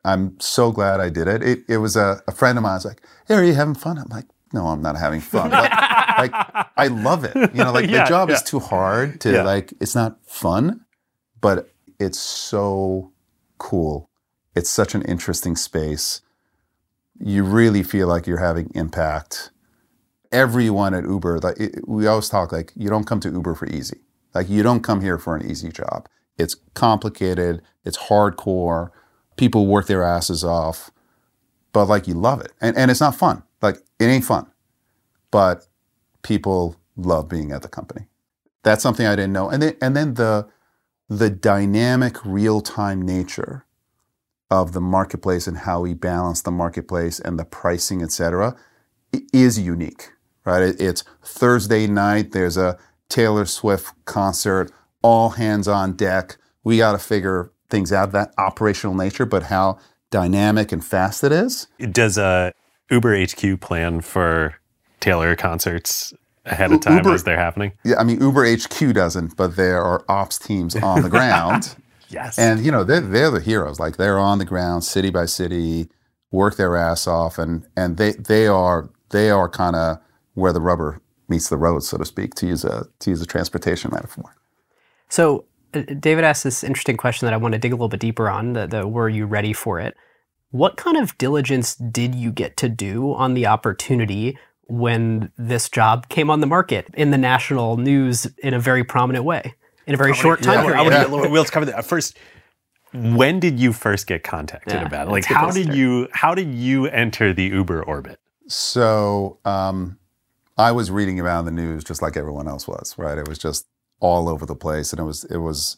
I'm so glad I did it. It, it was a, a friend of mine was like, hey, are you having fun? I'm like, no, I'm not having fun. Like, like I love it. You know, like yeah, the job yeah. is too hard to yeah. like, it's not fun, but it's so cool. It's such an interesting space. You really feel like you're having impact. Everyone at Uber, like it, we always talk like, you don't come to Uber for easy. Like you don't come here for an easy job. It's complicated. It's hardcore. People work their asses off, but like you love it. And and it's not fun. Like it ain't fun, but people love being at the company. That's something I didn't know. And then, and then the, the dynamic real-time nature of the marketplace and how we balance the marketplace and the pricing, et cetera, is unique, right? It's Thursday night. There's a Taylor Swift concert, all hands on deck. We got to figure things out, that operational nature, but how dynamic and fast it is. Does uh, Uber H Q plan for Taylor concerts ahead of time Uber, as they're happening? Yeah, I mean, Uber H Q doesn't, but there are ops teams on the ground. Yes. And, you know, they're, they're the heroes. Like, they're on the ground, city by city, work their ass off, and, and they, they are they are kind of where the rubber meets the road, so to speak, to use a, to use a transportation metaphor. So, David asked this interesting question that I want to dig a little bit deeper on, the, the were you ready for it? What kind of diligence did you get to do on the opportunity when this job came on the market in the national news in a very prominent way, in a very prominent, short time yeah, period? I would, yeah. We'll cover that. First, when did you first get contacted yeah, about it? Like, how did, you, how did you enter the Uber orbit? So um, I was reading about the news just like everyone else was, right? It was just all over the place, and it was it was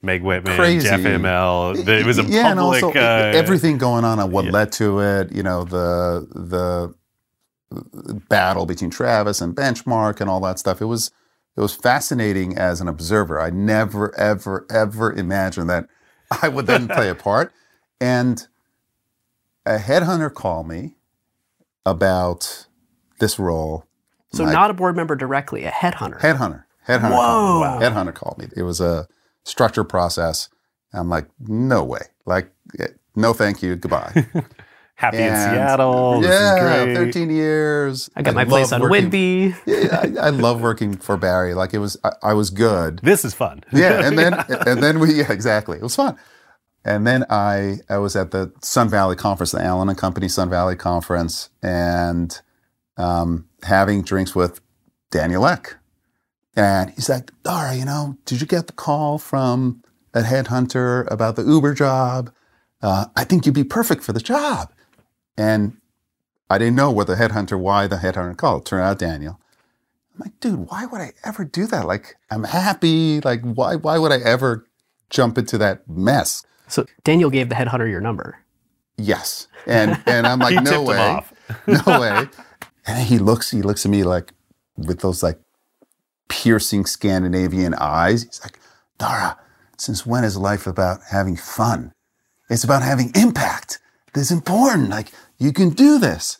Meg Whitman, crazy. Jeff M L. It was a yeah, public and also, uh, everything going on and what yeah. led to it. You know, the the battle between Travis and Benchmark and all that stuff. It was it was fascinating as an observer. I never ever ever imagined that I would then play a part. And a headhunter called me about this role. So My, not a board member directly, a headhunter. Headhunter. Headhunter, Whoa. Called me. Headhunter called me. It was a structured process. I'm like, no way. Like, no thank you. Goodbye. Happy and in Seattle. Yeah, this is great. thirteen years. I got I my place on Whitby. yeah, I, I love working for Barry. Like, it was, I, I was good. This is fun. yeah, and then and then we, yeah, exactly. It was fun. And then I, I was at the Sun Valley Conference, the Allen and Company Sun Valley Conference, and um, having drinks with Daniel Ek. And he's like, Dara, you know, did you get the call from that headhunter about the Uber job. Uh, I think you'd be perfect for the job. And I didn't know what the headhunter, why the headhunter called. Turned out Daniel. I'm like, dude, why would I ever do that? Like, I'm happy. Like, why, why would I ever jump into that mess? So Daniel gave the headhunter your number. Yes. And and I'm like, no way. No way. And he looks, he looks at me like with those like piercing Scandinavian eyes. He's like, Dara, since when is life about having fun? It's about having impact. This is important. Like, you can do this.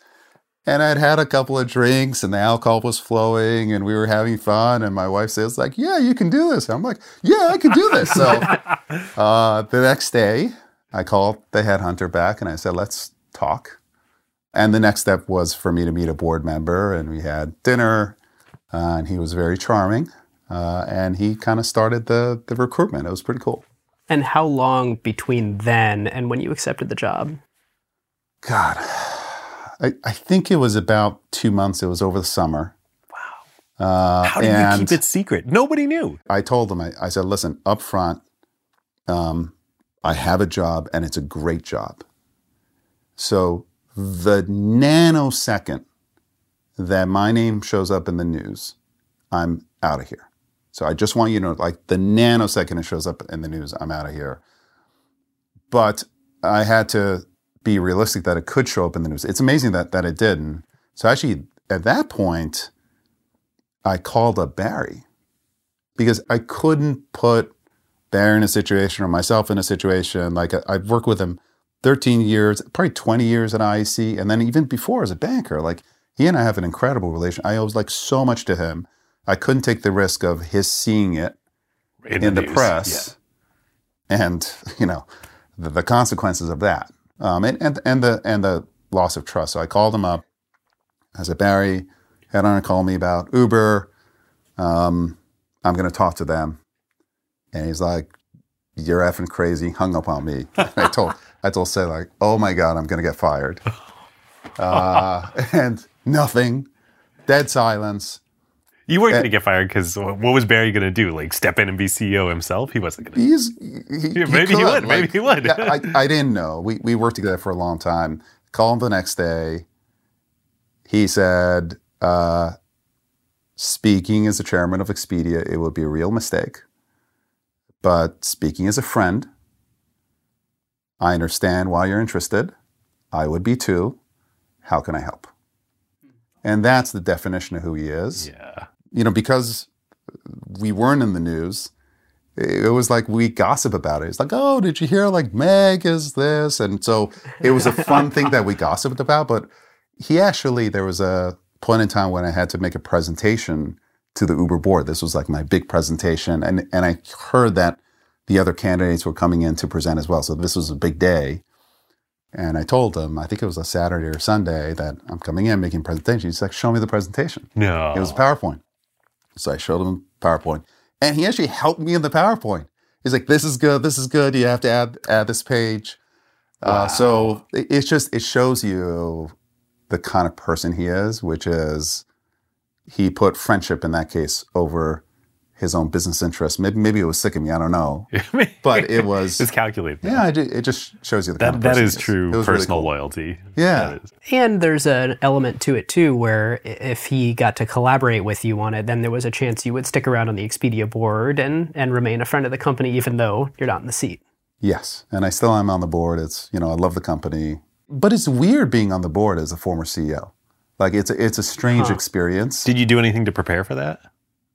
And I'd had a couple of drinks and the alcohol was flowing and we were having fun. And my wife says like, yeah, you can do this. And I'm like, yeah, I can do this. So uh, the next day I called the headhunter back and I said, let's talk. And the next step was for me to meet a board member, and we had dinner, uh, and he was very charming. Uh, and he kind of started the, the recruitment. It was pretty cool. And how long between then and when you accepted the job? God, I, I think it was about two months. It was over the summer. Wow. Uh, How did you keep it secret? Nobody knew. I told them, I, I said, listen, up front, um, I have a job and it's a great job. So the nanosecond that my name shows up in the news, I'm out of here. So I just want you to know, like the nanosecond it shows up in the news, I'm out of here. But I had to be realistic that it could show up in the news. It's amazing that that it didn't. So actually, at that point, I called up Barry because I couldn't put Barry in a situation or myself in a situation. Like I've worked with him thirteen years, probably twenty years at I A C. And then even before as a banker, like he and I have an incredible relation. I owes like so much to him. I couldn't take the risk of his seeing it in, in the, the press, yeah. And you know the, the consequences of that, um, and, and and the and the loss of trust. So I called him up. I said, Barry, head on and call me about Uber. Um, I'm going to talk to them. And he's like, "You're effing crazy." Hung up on me. I told I told Say like, "Oh my God, I'm going to get fired," uh, and nothing, dead silence. You weren't going to get fired because what was Barry going to do? Like step in and be C E O himself? He wasn't going to. He's he, he maybe could. he would. Like, maybe he would. I, I didn't know. We we worked together for a long time. Call him the next day. He said, uh, "Speaking as the chairman of Expedia, it would be a real mistake. But speaking as a friend, I understand why you're interested. I would be too. How can I help?" And that's the definition of who he is. Yeah. You know, because we weren't in the news, it was like we gossip about it. It's like, oh, did you hear like Meg is this? And so it was a fun thing that we gossiped about. But he actually, there was a point in time when I had to make a presentation to the Uber board. This was like my big presentation. And, and I heard that the other candidates were coming in to present as well. So this was a big day. And I told him, I think it was a Saturday or Sunday, that I'm coming in making a presentation. He's like, show me the presentation. No. It was a PowerPoint. So I showed him PowerPoint. And he actually helped me in the PowerPoint. He's like, this is good, this is good. You have to add add this page. Wow. Uh, so it, it's just, it shows you the kind of person he is, which is he put friendship in that case over his own business interest. Maybe maybe it was sick of me. I don't know. But it was... It's calculated. Yeah, it, it just shows you the that, kind of person. That is true personal really cool. loyalty. Yeah. And there's an element to it, too, where if he got to collaborate with you on it, then there was a chance you would stick around on the Expedia board and, and remain a friend of the company, even though you're not in the seat. Yes. And I still am on the board. It's, you know, I love the company. But it's weird being on the board as a former C E O. Like, it's a, it's a strange huh. experience. Did you do anything to prepare for that?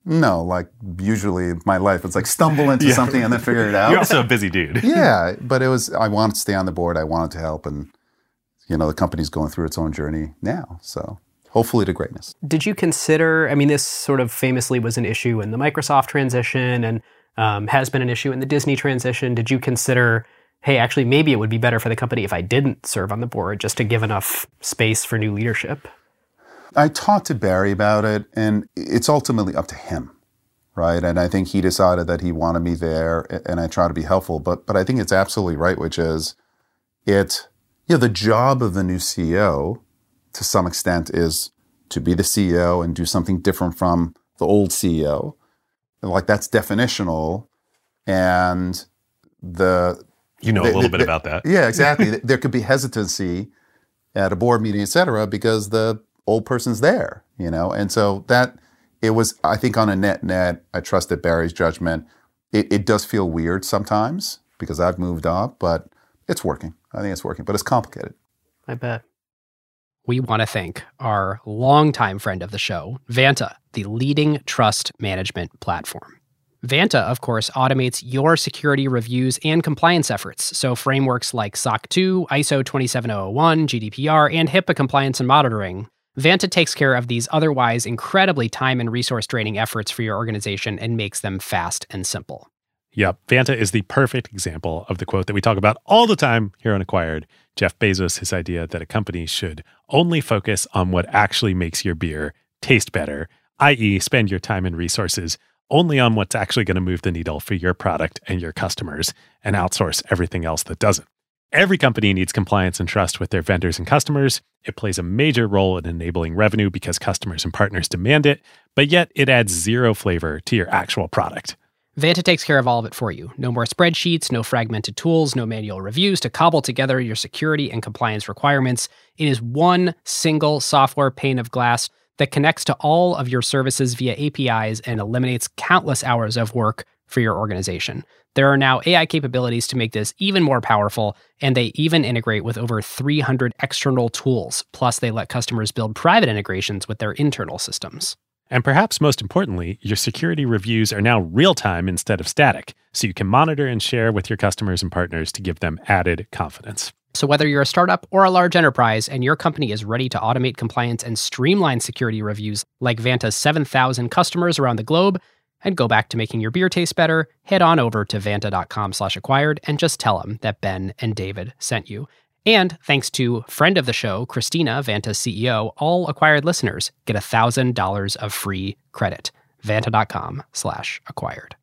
No, like usually in my life, it's like stumble into yeah. something and then figure it out. You're also a busy dude. Yeah, but it was, I wanted to stay on the board. I wanted to help. And, you know, the company's going through its own journey now. So hopefully to greatness. Did you consider, I mean, this sort of famously was an issue in the Microsoft transition and um, has been an issue in the Disney transition. Did you consider, hey, actually, maybe it would be better for the company if I didn't serve on the board just to give enough space for new leadership? I talked to Barry about it, and it's ultimately up to him, right? And I think he decided that he wanted me there, and I try to be helpful. But but I think it's absolutely right, which is it, you know, the job of the new C E O, to some extent, is to be the C E O and do something different from the old C E O. Like, that's definitional. And the you know the, a little the, bit the, about that. Yeah, exactly. There could be hesitancy at a board meeting, et cetera, because the old person's there, you know? And so that, it was, I think on a net-net, I trusted Barry's judgment. It, it does feel weird sometimes because I've moved up, but it's working. I think it's working, but it's complicated. I bet. We want to thank our longtime friend of the show, Vanta, the leading trust management platform. Vanta, of course, automates your security reviews and compliance efforts. So frameworks like S O C two, I S O twenty-seven thousand one, G D P R, and HIPAA compliance and monitoring. Vanta takes care of these otherwise incredibly time and resource draining efforts for your organization and makes them fast and simple. Yep, Vanta is the perfect example of the quote that we talk about all the time here on Acquired. Jeff Bezos, his idea that a company should only focus on what actually makes your beer taste better, that is spend your time and resources only on what's actually going to move the needle for your product and your customers, and outsource everything else that doesn't. Every company needs compliance and trust with their vendors and customers. It plays a major role in enabling revenue because customers and partners demand it, but yet it adds zero flavor to your actual product. Vanta takes care of all of it for you. No more spreadsheets, no fragmented tools, no manual reviews to cobble together your security and compliance requirements. It is one single software pane of glass that connects to all of your services via A P Is and eliminates countless hours of work for your organization. There are now A I capabilities to make this even more powerful, and they even integrate with over three hundred external tools. Plus, they let customers build private integrations with their internal systems. And perhaps most importantly, your security reviews are now real-time instead of static, so you can monitor and share with your customers and partners to give them added confidence. So whether you're a startup or a large enterprise and your company is ready to automate compliance and streamline security reviews like Vanta's seven thousand customers around the globe, and go back to making your beer taste better, head on over to vanta.com slash acquired and just tell them that Ben and David sent you. And thanks to friend of the show, Christina, Vanta's C E O, all Acquired listeners get one thousand dollars of free credit. Vanta.com slash acquired.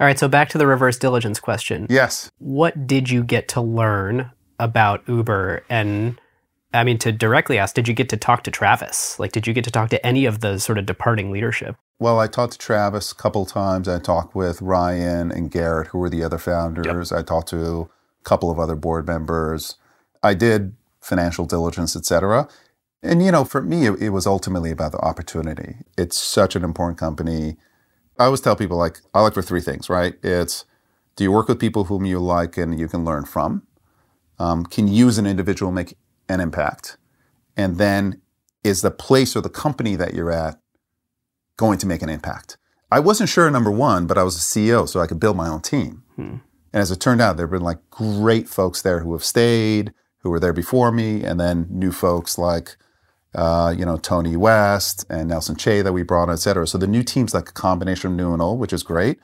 All right, so back to the reverse diligence question. Yes. What did you get to learn about Uber? And I mean, to directly ask, did you get to talk to Travis? Like, did you get to talk to any of the sort of departing leadership? Well, I talked to Travis a couple times. I talked with Ryan and Garrett, who were the other founders. Yep. I talked to a couple of other board members. I did financial diligence, et cetera. And, you know, for me, it, it was ultimately about the opportunity. It's such an important company. I always tell people, like, I look for three things, right? It's, do you work with people whom you like and you can learn from? Um, can you as an individual make an impact? And then, is the place or the company that you're at going to make an impact? I wasn't sure, number one, but I was a C E O, so I could build my own team. Hmm. And as it turned out, there have been like great folks there who have stayed, who were there before me, and then new folks like, uh, you know, Tony West and Nelson Che that we brought, et cetera. So the new team's like a combination of new and old, which is great.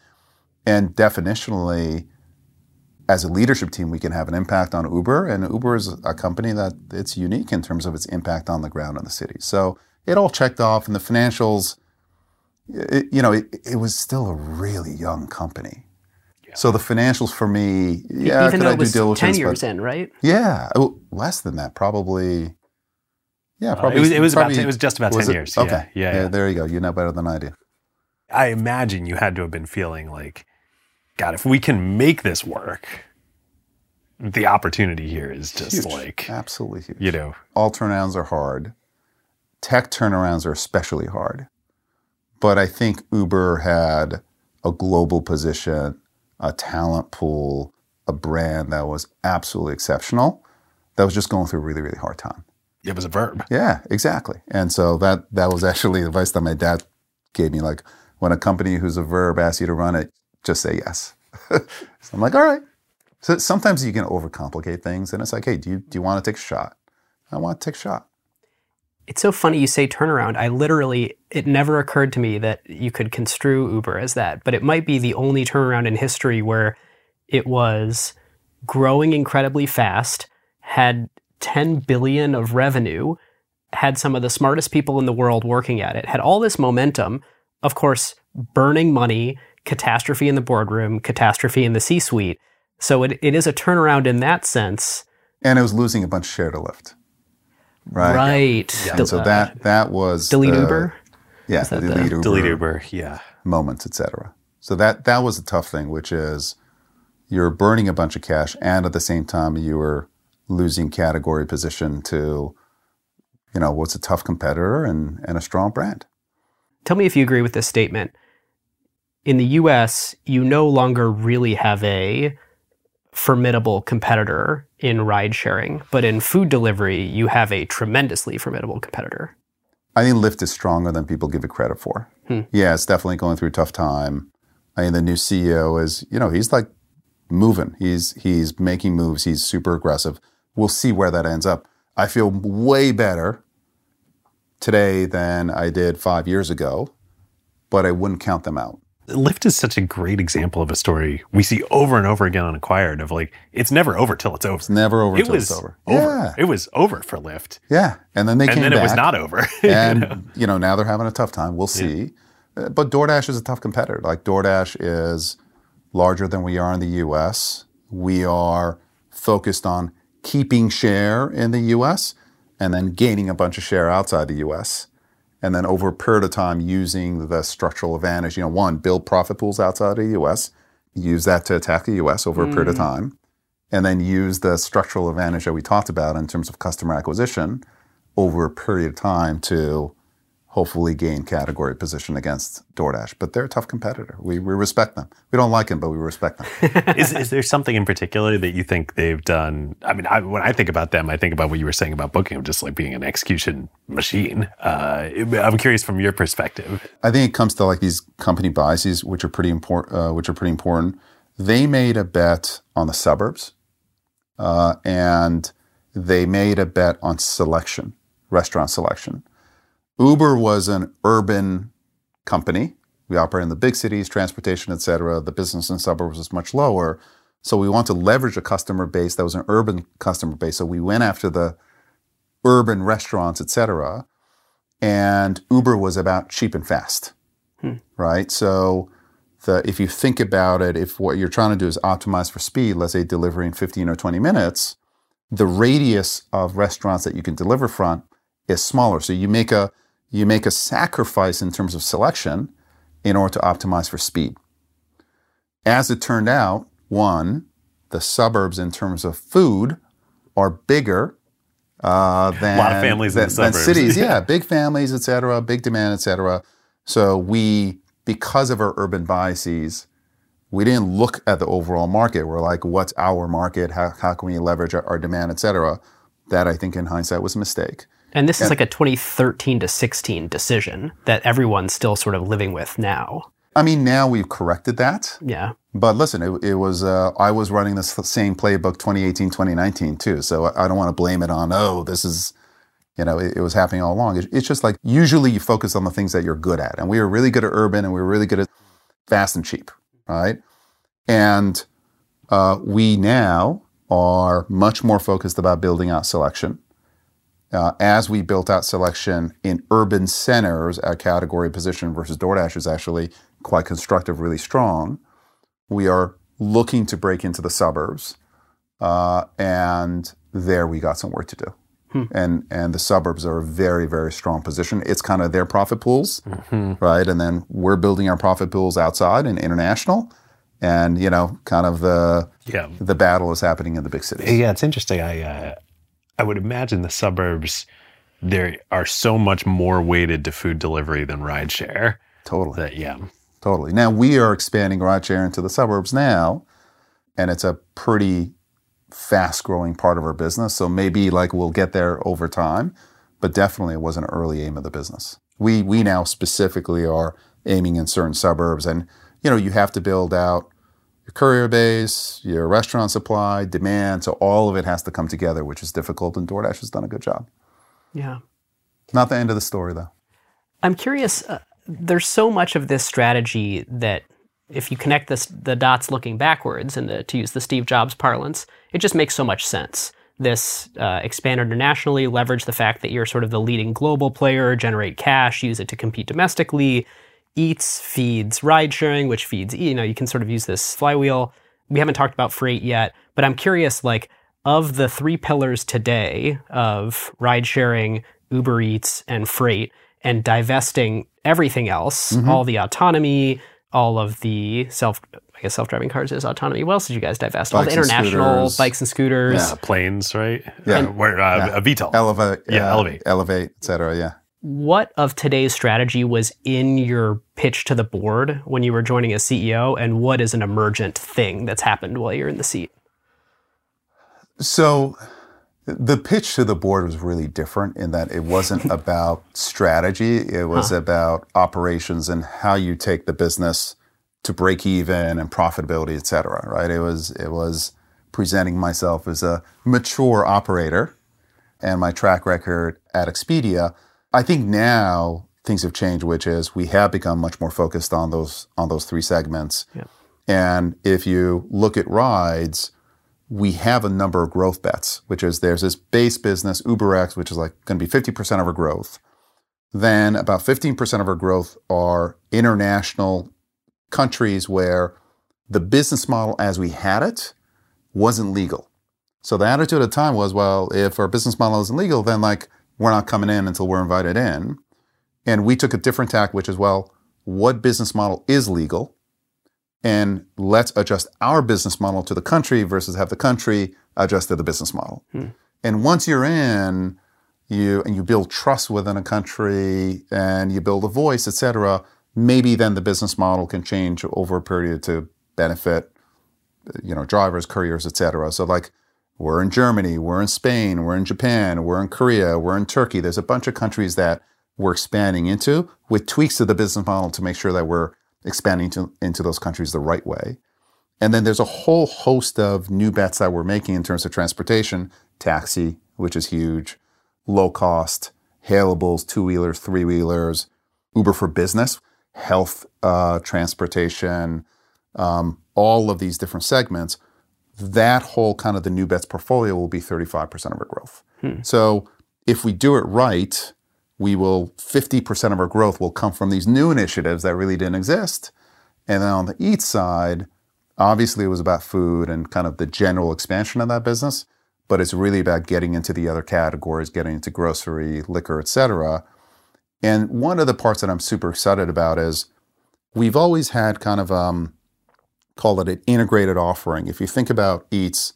And definitionally, as a leadership team, we can have an impact on Uber, and Uber is a company that it's unique in terms of its impact on the ground in the city. So it all checked off, and the financials, It, you know, it, it was still a really young company. Yeah. So the financials for me, yeah, even could though I it was do ten years but, in, right? Yeah, well, less than that, probably. Yeah, probably. Uh, it was, it was, probably, about ten, it was just about was ten it? years. Okay. Yeah, yeah, yeah, yeah, there you go. You know better than I do. I imagine you had to have been feeling like, God, if we can make this work, the opportunity here is just huge. like. Absolutely huge. You know. All turnarounds are hard. Tech turnarounds are especially hard. But I think Uber had a global position, a talent pool, a brand that was absolutely exceptional, that was just going through a really, really hard time. It was a verb. Yeah, exactly. And so that that was actually advice that my dad gave me. Like, when a company who's a verb asks you to run it, just say yes. So I'm like, all right. So sometimes you can overcomplicate things, and it's like, hey, do you do you want to take a shot? I want to take a shot. It's so funny you say turnaround. I literally, it never occurred to me that you could construe Uber as that, but it might be the only turnaround in history where it was growing incredibly fast, had ten billion of revenue, had some of the smartest people in the world working at it, had all this momentum, of course, burning money, catastrophe in the boardroom, catastrophe in the C-suite. So it, it is a turnaround in that sense. And it was losing a bunch of share to Lyft. Right. Right. Yeah. And so that that was delete the, Uber. Yeah, delete the, Uber. Delete Uber. Yeah. Moments, et cetera. So that that was a tough thing, which is you're burning a bunch of cash, and at the same time you were losing category position to, you know, what's a tough competitor and, and a strong brand. Tell me if you agree with this statement. In the U S, you no longer really have a formidable competitor in ride sharing, but in food delivery, you have a tremendously formidable competitor. I think Lyft is stronger than people give it credit for. Hmm. Yeah, it's definitely going through a tough time. I mean, the new C E O is, you know, he's like moving. He's he's making moves. He's super aggressive. We'll see where that ends up. I feel way better today than I did five years ago, but I wouldn't count them out. Lyft is such a great example of a story we see over and over again on Acquired of like, it's never over till it's over. It's never over it till it's over. over. Yeah. It was over for Lyft. Yeah. And then they and came And then back, it was not over. and, you know? you know, now they're having a tough time. We'll see. Yeah. But DoorDash is a tough competitor. Like, DoorDash is larger than we are in the U S. We are focused on keeping share in the U S and then gaining a bunch of share outside the U S, and then over a period of time using the structural advantage, you know, one, build profit pools outside of the U S, use that to attack the U S over a mm. period of time, and then use the structural advantage that we talked about in terms of customer acquisition over a period of time to hopefully gain category position against DoorDash. But they're a tough competitor. We we respect them. We don't like them, but we respect them. is is there something in particular that you think they've done? I mean, I, when I think about them, I think about what you were saying about Booking, just like being an execution machine. Uh, I'm curious from your perspective. I think it comes to like these company biases, which are pretty important. Uh, which are pretty important. They made a bet on the suburbs, uh, and they made a bet on selection, restaurant selection. Uber was an urban company. We operate in the big cities, transportation, et cetera. The business in suburbs was much lower. So we want to leverage a customer base that was an urban customer base. So we went after the urban restaurants, et cetera. And Uber was about cheap and fast, hmm. right? So the, if you think about it, if what you're trying to do is optimize for speed, let's say delivery in fifteen or twenty minutes, the radius of restaurants that you can deliver from is smaller. So you make a You make a sacrifice in terms of selection in order to optimize for speed. As it turned out, one, the suburbs in terms of food are bigger uh, than, a lot of families than, in the than cities. Yeah, big families, et cetera, big demand, et cetera. So we, because of our urban biases, we didn't look at the overall market. We're like, what's our market? How, how can we leverage our, our demand, et cetera? That, I think, in hindsight was a mistake. And this is and, like a twenty thirteen to sixteen decision that everyone's still sort of living with now. I mean, now we've corrected that. Yeah. But listen, it, it was, uh, I was running this same playbook twenty eighteen, twenty nineteen too. So I, I don't want to blame it on, oh, this is, you know, it, it was happening all along. It, it's just like, usually you focus on the things that you're good at. And we were really good at urban and we were really good at fast and cheap, right? And uh, we now are much more focused about building out selection. Uh, as we built out selection in urban centers, our category position versus DoorDash is actually quite constructive, really strong. We are looking to break into the suburbs, uh, and there we got some work to do. Hmm. And and the suburbs are a very, very strong position. It's kind of their profit pools, mm-hmm. right? And then we're building our profit pools outside and international. And, you know, kind of the, yeah. the battle is happening in the big cities. Yeah, it's interesting. I... Uh... I would imagine the suburbs, there are so much more weighted to food delivery than rideshare. Totally. That, yeah. Totally. Now, we are expanding rideshare into the suburbs now, and it's a pretty fast-growing part of our business. So maybe, like, we'll get there over time, but definitely it was an early aim of the business. We we now specifically are aiming in certain suburbs, and, you know, you have to build out your courier base, your restaurant supply, demand. So all of it has to come together, which is difficult. And DoorDash has done a good job. Yeah. Not the end of the story, though. I'm curious. Uh, there's so much of this strategy that if you connect this, the dots looking backwards, and the, to use the Steve Jobs parlance, it just makes so much sense. This uh, expand internationally, leverage the fact that you're sort of the leading global player, generate cash, use it to compete domestically. Eats feeds ride sharing, which feeds, you know, you can sort of use this flywheel. We haven't talked about freight yet, but I'm curious, like, of the three pillars today of ride sharing, Uber Eats, and freight, and divesting everything else, mm-hmm. all the autonomy, all of the self, I guess self-driving cars is autonomy. What else did you guys divest? Bikes all the international bikes and scooters. Yeah. Planes, right? Yeah. And, where, uh, yeah. A V TOL. Elevate. Yeah, uh, Elevate. Elevate, et cetera, yeah. What of today's strategy was in your pitch to the board when you were joining as C E O, and what is an emergent thing that's happened while you're in the seat? So the pitch to the board was really different in that it wasn't about strategy. It was huh. about operations and how you take the business to break even and profitability, et cetera, right? It was, it was presenting myself as a mature operator and my track record at Expedia. I think now things have changed, which is we have become much more focused on those on those three segments. Yeah. And if you look at rides, we have a number of growth bets, which is there's this base business, UberX, which is like going to be fifty percent of our growth. Then about fifteen percent of our growth are international countries where the business model as we had it wasn't legal. So the attitude at the time was, well, if our business model isn't legal, then like, we're not coming in until we're invited in. And we took a different tack, which is, well, what business model is legal? And let's adjust our business model to the country versus have the country adjust to the business model. Hmm. And once you're in, you and you build trust within a country and you build a voice, et cetera, maybe then the business model can change over a period to benefit, you know, drivers, couriers, et cetera. So like, we're in Germany, we're in Spain, we're in Japan, we're in Korea, we're in Turkey. There's a bunch of countries that we're expanding into with tweaks to the business model to make sure that we're expanding to, into those countries the right way. And then there's a whole host of new bets that we're making in terms of transportation, taxi, which is huge, low cost, hailables, two-wheelers, three-wheelers, Uber for business, health uh, transportation, um, all of these different segments. That whole kind of the new bets portfolio will be thirty-five percent of our growth. Hmm. So if we do it right, we will, fifty percent of our growth will come from these new initiatives that really didn't exist. And then on the eat side, obviously it was about food and kind of the general expansion of that business, but it's really about getting into the other categories, getting into grocery, liquor, et cetera. And one of the parts that I'm super excited about is we've always had kind of, um, call it an integrated offering. If you think about Eats,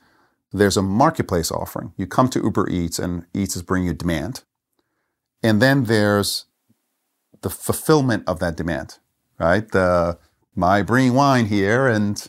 there's a marketplace offering. You come to Uber Eats and Eats is bringing you demand. And then there's the fulfillment of that demand, right? The my bringing wine here and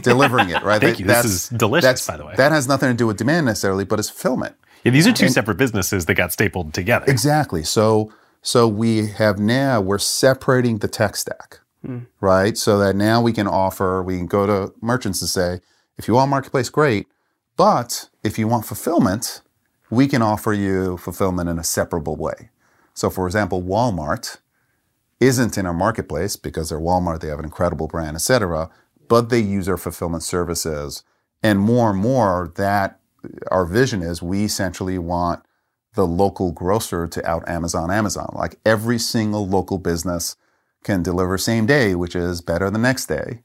delivering it, right? Thank that, you. This is delicious, by the way. That has nothing to do with demand necessarily, but it's fulfillment. Yeah, these are two and, separate businesses that got stapled together. Exactly. So, so we have now, we're separating the tech stack. Mm. Right? So that now we can offer, we can go to merchants and say, if you want marketplace, great. But if you want fulfillment, we can offer you fulfillment in a separable way. So for example, Walmart isn't in our marketplace because they're Walmart, they have an incredible brand, et cetera, but they use our fulfillment services. And more and more that our vision is we essentially want the local grocer to out Amazon Amazon. Like every single local business can deliver same day, which is better the next day.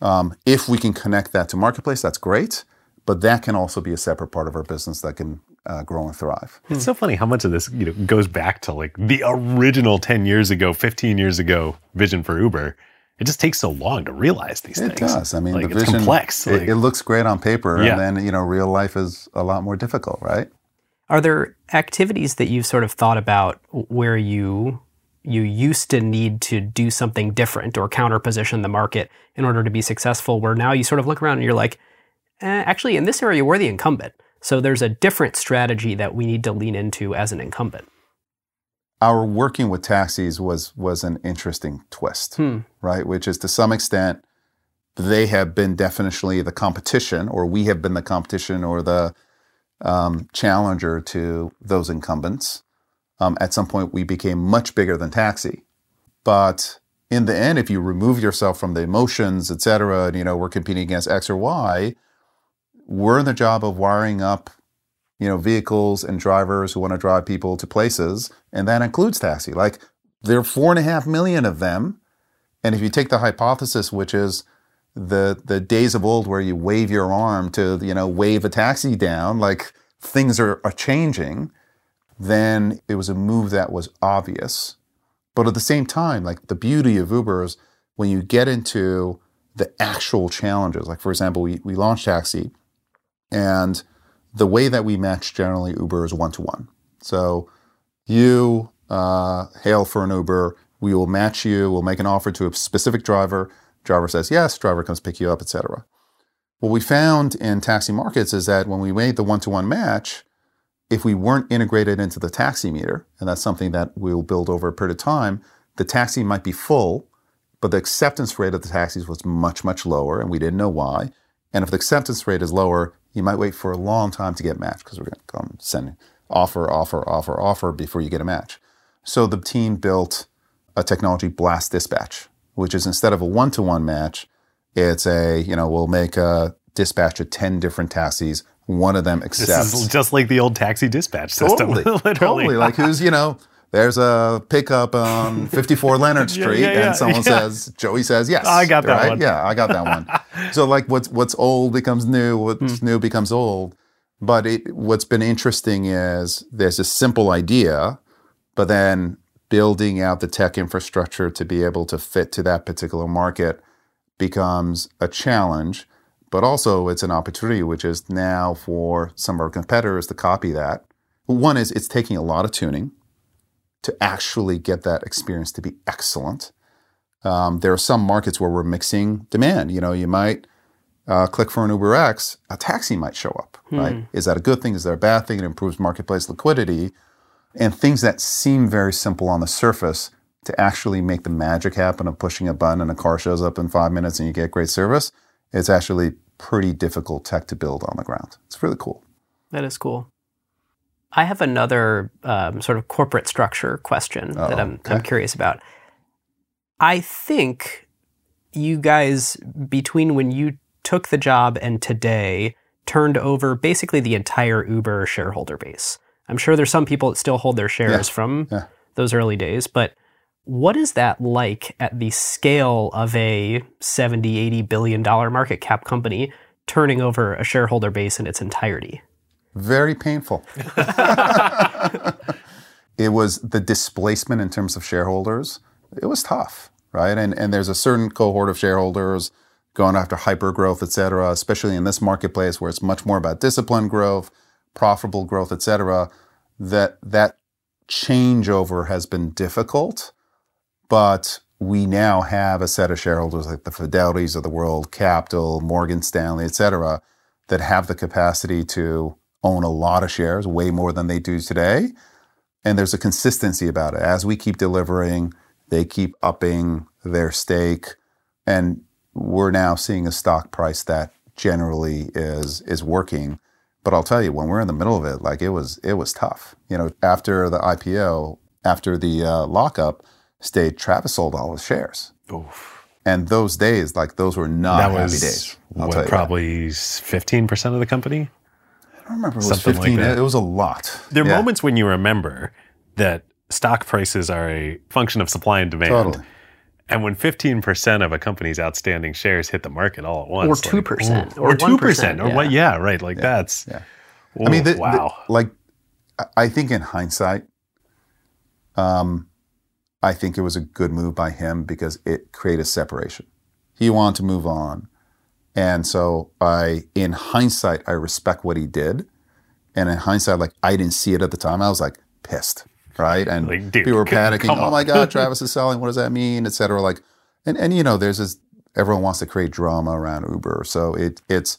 Um, if we can connect that to marketplace, that's great. But that can also be a separate part of our business that can uh, grow and thrive. It's so funny how much of this, you know, goes back to like the original ten years ago, fifteen years ago vision for Uber. It just takes so long to realize these it things. It does. I mean, like, the vision, it's complex. It, like, it looks great on paper, yeah. And then you know, real life is a lot more difficult, right? Are there activities that you've sort of thought about where you? you used to need to do something different or counterposition the market in order to be successful, where now you sort of look around and you're like, eh, actually in this area, we're the incumbent. So there's a different strategy that we need to lean into as an incumbent. Our working with taxis was, was an interesting twist, hmm. right? Which is to some extent, they have been definitionally the competition, or we have been the competition or the um, challenger to those incumbents. Um, at some point, we became much bigger than taxi. But in the end, if you remove yourself from the emotions, et cetera, and, you know, we're competing against X or Y, we're in the job of wiring up, you know, vehicles and drivers who want to drive people to places. And that includes taxi. Like, there are four and a half million of them. And if you take the hypothesis, which is the the days of old where you wave your arm to, you know, wave a taxi down, like things are, are changing. Then it was a move that was obvious. But at the same time, like the beauty of Uber is when you get into the actual challenges, like for example, we, we launched Taxi, and the way that we match generally Uber is one-to-one. So you uh, hail for an Uber, we will match you, we'll make an offer to a specific driver, driver says yes, driver comes pick you up, et cetera. What we found in taxi markets is that when we made the one-to-one match, if we weren't integrated into the taxi meter, and that's something that we'll build over a period of time, the taxi might be full, but the acceptance rate of the taxis was much, much lower, and we didn't know why. And if the acceptance rate is lower, you might wait for a long time to get matched because we're going to come send offer, offer, offer, offer before you get a match. So the team built a technology blast dispatch, which is instead of a one-to-one match, it's a, you know, we'll make a dispatch of ten different taxis. One of them accepts. This is just like the old taxi dispatch system. Totally, literally. Totally. Like who's, you know, there's a pickup on fifty-four Leonard Street, yeah, yeah, yeah, and someone yeah. says, Joey says, yes. I got that right? one. Yeah, I got that one. So like what's what's old becomes new, what's hmm. new becomes old. But it, what's been interesting is there's a simple idea, but then building out the tech infrastructure to be able to fit to that particular market becomes a challenge. But also it's an opportunity, which is now for some of our competitors to copy that. One is it's taking a lot of tuning to actually get that experience to be excellent. Um, there are some markets where we're mixing demand. You know, you might uh, click for an Uber X, a taxi might show up, hmm. right? Is that a good thing? Is that a bad thing? It improves marketplace liquidity. And things that seem very simple on the surface to actually make the magic happen of pushing a button and a car shows up in five minutes and you get great service, it's actually pretty difficult tech to build on the ground. It's really cool. That is cool. I have another um, sort of corporate structure question Uh-oh. that I'm, okay. I'm curious about. I think you guys, between when you took the job and today, turned over basically the entire Uber shareholder base. I'm sure there's some people that still hold their shares yeah. from yeah. those early days, but what is that like at the scale of a seventy, eighty billion dollars market cap company turning over a shareholder base in its entirety? Very painful. It was the displacement in terms of shareholders. It was tough, right? And and there's a certain cohort of shareholders going after hypergrowth, et cetera, especially in this marketplace where it's much more about disciplined growth, profitable growth, et cetera, that that changeover has been difficult. But we now have a set of shareholders like the Fidelities of the world, Capital, Morgan Stanley, et cetera, that have the capacity to own a lot of shares, way more than they do today. And there's a consistency about it. As we keep delivering, they keep upping their stake. And we're now seeing a stock price that generally is is working. But I'll tell you, when we're in the middle of it, like it was it was tough. You know, after the I P O, after the uh, lockup stage, Travis sold all his shares. Oof. And those days, like those were not that happy was, days. I'll what, tell you probably that. fifteen percent of the company? I don't remember. It was Something fifteen. Like that. It was a lot. There are yeah. moments when you remember that stock prices are a function of supply and demand. Totally. And when fifteen percent of a company's outstanding shares hit the market all at once, or two percent, like, or, or two percent, yeah. or what? Yeah, right. Like yeah, that's. Yeah. Ooh, I mean, the, wow. The, like, I think in hindsight, um, I think it was a good move by him because it created separation. He wanted to move on. And so I, in hindsight, I respect what he did. And in hindsight, like I didn't see it at the time. I was like pissed, right? And like, dude, people were panicking. Oh my God, Travis is selling. What does that mean, et cetera? Like, and, and you know, there's this, everyone wants to create drama around Uber. So it it's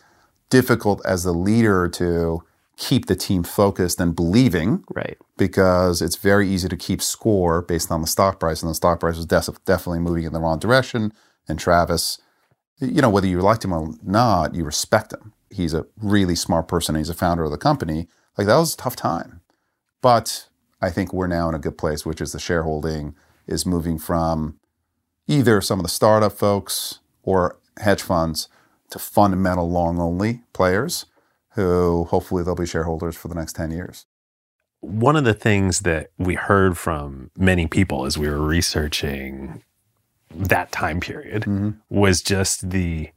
difficult as the leader to keep the team focused and believing, right? Because it's very easy to keep score based on the stock price. And the stock price was def- definitely moving in the wrong direction. And Travis, you know, whether you liked him or not, you respect him. He's a really smart person. He's a founder of the company. Like, that was a tough time. But I think we're now in a good place, which is the shareholding is moving from either some of the startup folks or hedge funds to fundamental long-only players who hopefully they'll be shareholders for the next ten years. One of the things that we heard from many people as we were researching that time period mm-hmm. was just the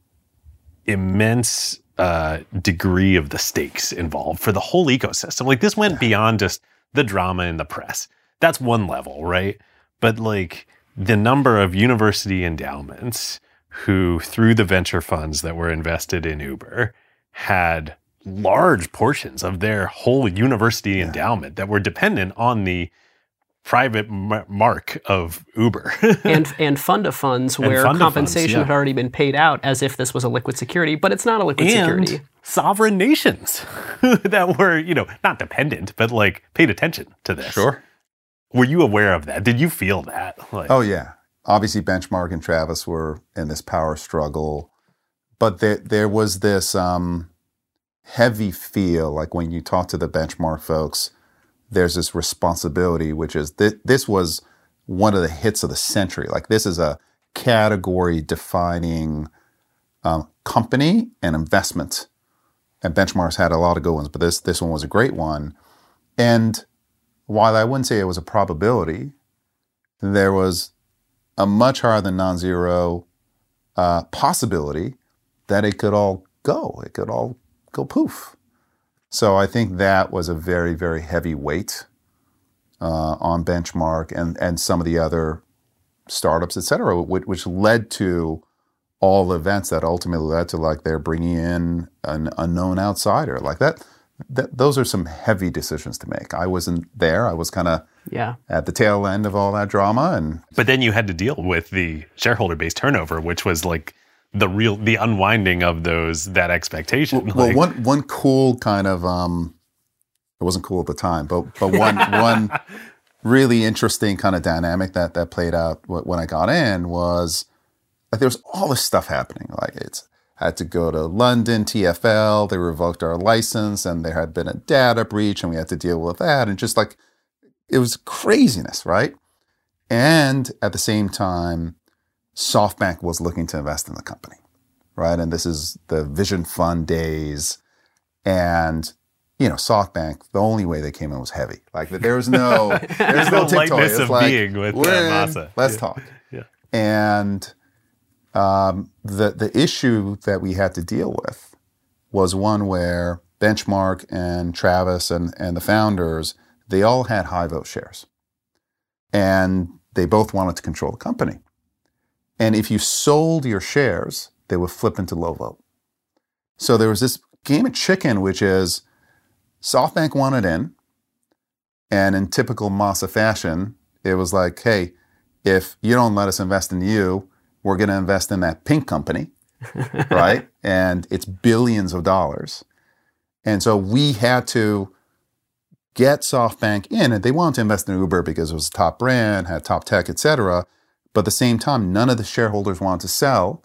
immense uh, degree of the stakes involved for the whole ecosystem. Like this went yeah. beyond just the drama in the press. That's one level, right? But like the number of university endowments who, through the venture funds that were invested in Uber, had large portions of their whole university yeah. endowment that were dependent on the private m- mark of Uber. and and fund of funds where fund compensation funds, yeah. had already been paid out as if this was a liquid security, but it's not a liquid and security. Sovereign nations that were, you know, not dependent, but like paid attention to this. Sure. Were you aware of that? Did you feel that? Like, oh, yeah. Obviously, Benchmark and Travis were in this power struggle, but there, there was this um, heavy feel, like when you talk to the Benchmark folks, there's this responsibility, which is th- this was one of the hits of the century. Like, this is a category-defining um, company and investment. And Benchmark's had a lot of good ones, but this this one was a great one. And while I wouldn't say it was a probability, there was a much higher than non-zero uh, possibility that it could all go. It could all go poof. So I think that was a very, very heavy weight uh, on Benchmark and, and some of the other startups, et cetera, which, which led to all events that ultimately led to, like, they're bringing in an unknown outsider like that. That, those are some heavy decisions to make. I wasn't there. I was kind of yeah. at the tail end of all that drama. and. But then you had to deal with the shareholder-based turnover, which was like the real the unwinding of those that expectation. Well, like, well one one cool kind of um, it wasn't cool at the time, but but one one really interesting kind of dynamic that that played out when I got in was like there was all this stuff happening. Like it's. Had to go to London, T F L, they revoked our license, and there had been a data breach, and we had to deal with that. And just like, it was craziness, right? And at the same time, SoftBank was looking to invest in the company, right? And this is the Vision Fund days. And, you know, SoftBank, the only way they came in was heavy. Like, there was no, there was no tiptoe. It's of like, being with Masa. Let's yeah. talk. Yeah. And... Um, the, the issue that we had to deal with was one where Benchmark and Travis and, and the founders, they all had high vote shares. And they both wanted to control the company. And if you sold your shares, they would flip into low vote. So there was this game of chicken, which is SoftBank wanted in. And in typical Masa fashion, it was like, hey, if you don't let us invest in you, we're going to invest in that pink company, right? And it's billions of dollars. And so we had to get SoftBank in, and they wanted to invest in Uber because it was a top brand, had top tech, et cetera. But at the same time, none of the shareholders wanted to sell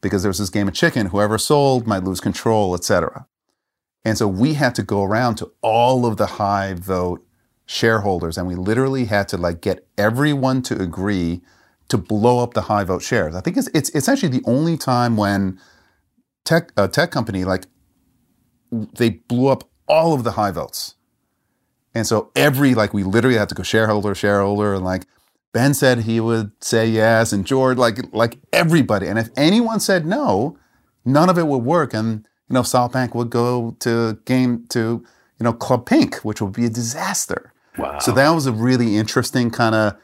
because there was this game of chicken. Whoever sold might lose control, et cetera. And so we had to go around to all of the high vote shareholders, and we literally had to like get everyone to agree to blow up the high vote shares. I think it's it's, it's actually the only time when tech a tech company, like, they blew up all of the high votes. And so every, like, we literally had to go shareholder, shareholder, and like Ben said he would say yes, and George, like like everybody. And if anyone said no, none of it would work. And, you know, SoftBank would go to game to, you know, Club Pink, which would be a disaster. Wow. So that was a really interesting kind of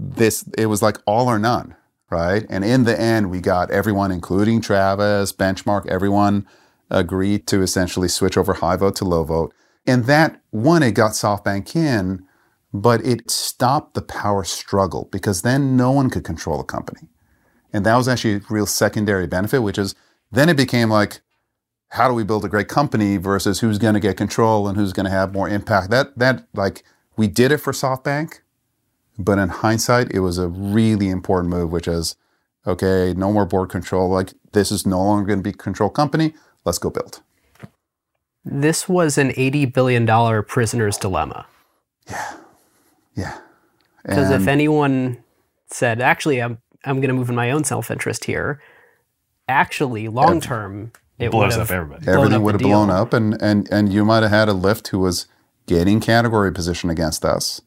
This it was like all or none, right? And in the end, we got everyone, including Travis, Benchmark, everyone agreed to essentially switch over high vote to low vote. And that one, it got SoftBank in, but it stopped the power struggle because then no one could control the company. And that was actually a real secondary benefit, which is then it became like, how do we build a great company versus who's going to get control and who's going to have more impact? That that like we did it for SoftBank. But in hindsight, it was a really important move, which is, okay, no more board control. Like, this is no longer going to be a control company. Let's go build. This was an eighty billion dollars prisoner's dilemma. Yeah. Yeah. Because if anyone said, actually, I'm I'm going to move in my own self-interest here, actually, long-term, it would have blown up everybody. Everything would have blown up, and, and, and you might have had a Lyft who was gaining category position against us,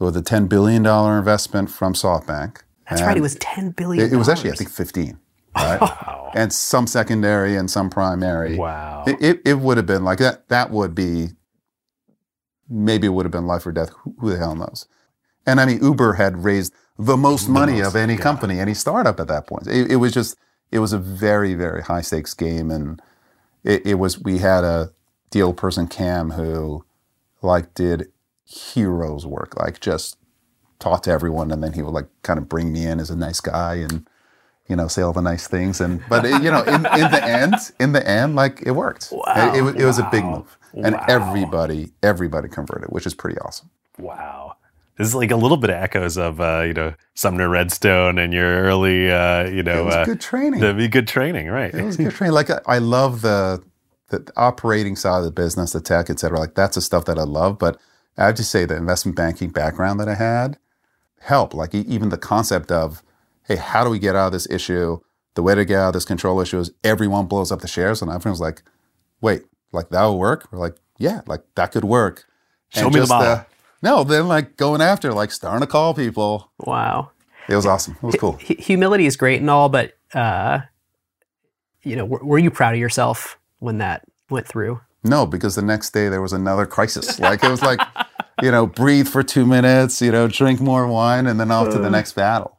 with a ten billion dollars investment from SoftBank. That's and right, it was ten billion dollars. It, it was actually, I think, fifteen, right? Wow. And some secondary and some primary. Wow. It, it, it would have been like that. That would be, maybe it would have been life or death. Who, who the hell knows? And I mean, Uber had raised the most the money most, of any yeah. company, any startup at that point. It, it was just, it was a very, very high stakes game. And it, it was, we had a deal person, Cam, who like did heroes work, like just talked to everyone. And then he would like kind of bring me in as a nice guy and, you know, say all the nice things. And, but it, you know, in, in the end, in the end, like it worked. Wow, it, it, was, wow. it was a big move. And wow. everybody, everybody converted, which is pretty awesome. Wow. This is like a little bit of echoes of, uh, you know, Sumner Redstone and your early, uh, you know. It was uh, good training. The, good training, right. It was good training. Like, I, I love the, the operating side of the business, the tech, et cetera. Like, that's the stuff that I love. But I have to say the investment banking background that I had helped. Like, even the concept of, hey, how do we get out of this issue? The way to get out of this control issue is everyone blows up the shares. And everyone's like, wait, like, that will work? We're like, yeah, like, that could work. Show and me just, the model. No, then like going after, like starting to call people. Wow. It was awesome. It was cool. H- humility is great and all, but, uh, you know, w- were you proud of yourself when that went through? No, because the next day there was another crisis. Like it was like, you know, breathe for two minutes, you know, drink more wine, and then off uh. to the next battle.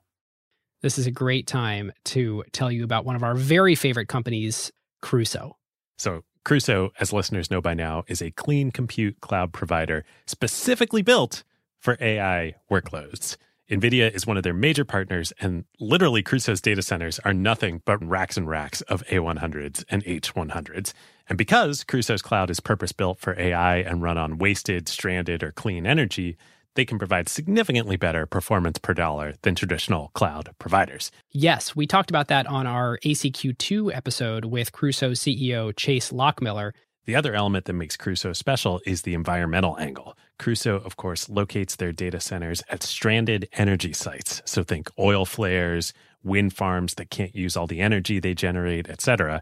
This is a great time to tell you about one of our very favorite companies, Crusoe. So Crusoe, as listeners know by now, is a clean compute cloud provider specifically built for A I workloads. NVIDIA is one of their major partners, and literally Crusoe's data centers are nothing but racks and racks of A one hundreds and H one hundreds. And because Crusoe's cloud is purpose-built for A I and run on wasted, stranded, or clean energy, they can provide significantly better performance per dollar than traditional cloud providers. Yes, we talked about that on our A C Q two episode with Crusoe C E O Chase Lockmiller. The other element that makes Crusoe special is the environmental angle. Crusoe, of course, locates their data centers at stranded energy sites. So think oil flares, wind farms that can't use all the energy they generate, et cetera,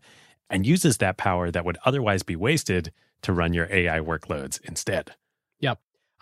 and uses that power that would otherwise be wasted to run your A I workloads instead. Yep.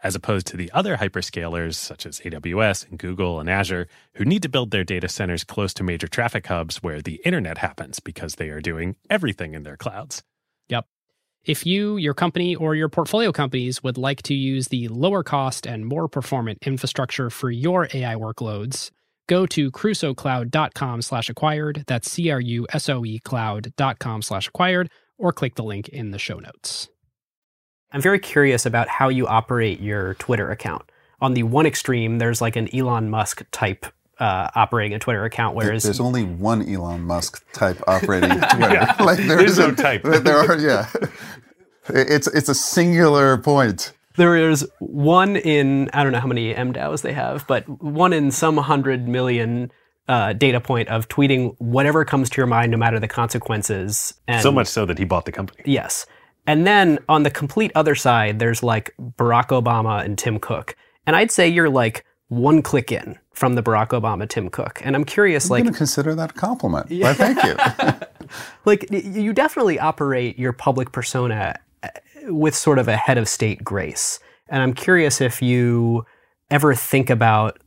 as opposed to the other hyperscalers such as A W S and Google and Azure, who need to build their data centers close to major traffic hubs where the internet happens because they are doing everything in their clouds. Yep. If you, your company, or your portfolio companies would like to use the lower cost and more performant infrastructure for your A I workloads, go to crusoe cloud dot com slash acquired. That's C R U S O E cloud dot com slash acquired, or click the link in the show notes. I'm very curious about how you operate your Twitter account. On the one extreme, there's like an Elon Musk type uh, operating a Twitter account, whereas there's only one Elon Musk type operating Twitter. Yeah. Like there is no type. There are, yeah. It's it's a singular point. There is one in, I don't know how many M DAOs they have, but one in some hundred million. Uh, data point of tweeting whatever comes to your mind, no matter the consequences. And so much so that he bought the company. Yes. And then on the complete other side, there's like Barack Obama and Tim Cook. And I'd say you're like one click in from the Barack Obama, Tim Cook. And I'm curious, I'm like... I'm going to consider that a compliment. Yeah. Well, thank you. Like, you definitely operate your public persona with sort of a head of state grace. And I'm curious if you ever think about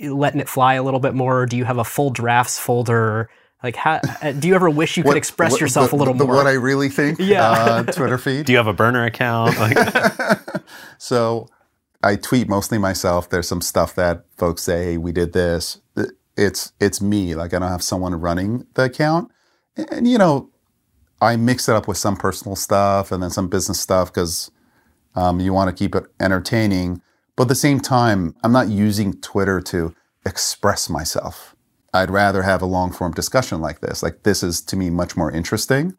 letting it fly a little bit more. Do you have a full drafts folder? Like, how, do you ever wish you could what, express what, yourself the, a little the, more? What I really think, yeah. uh, Twitter feed. Do you have a burner account? Like So I tweet mostly myself. There's some stuff that folks say, hey, we did this. It's it's me. Like, I don't have someone running the account. And, and you know, I mix it up with some personal stuff and then some business stuff because um, you want to keep it entertaining. But at the same time, I'm not using Twitter to express myself. I'd rather have a long-form discussion like this. Like, this is, to me, much more interesting.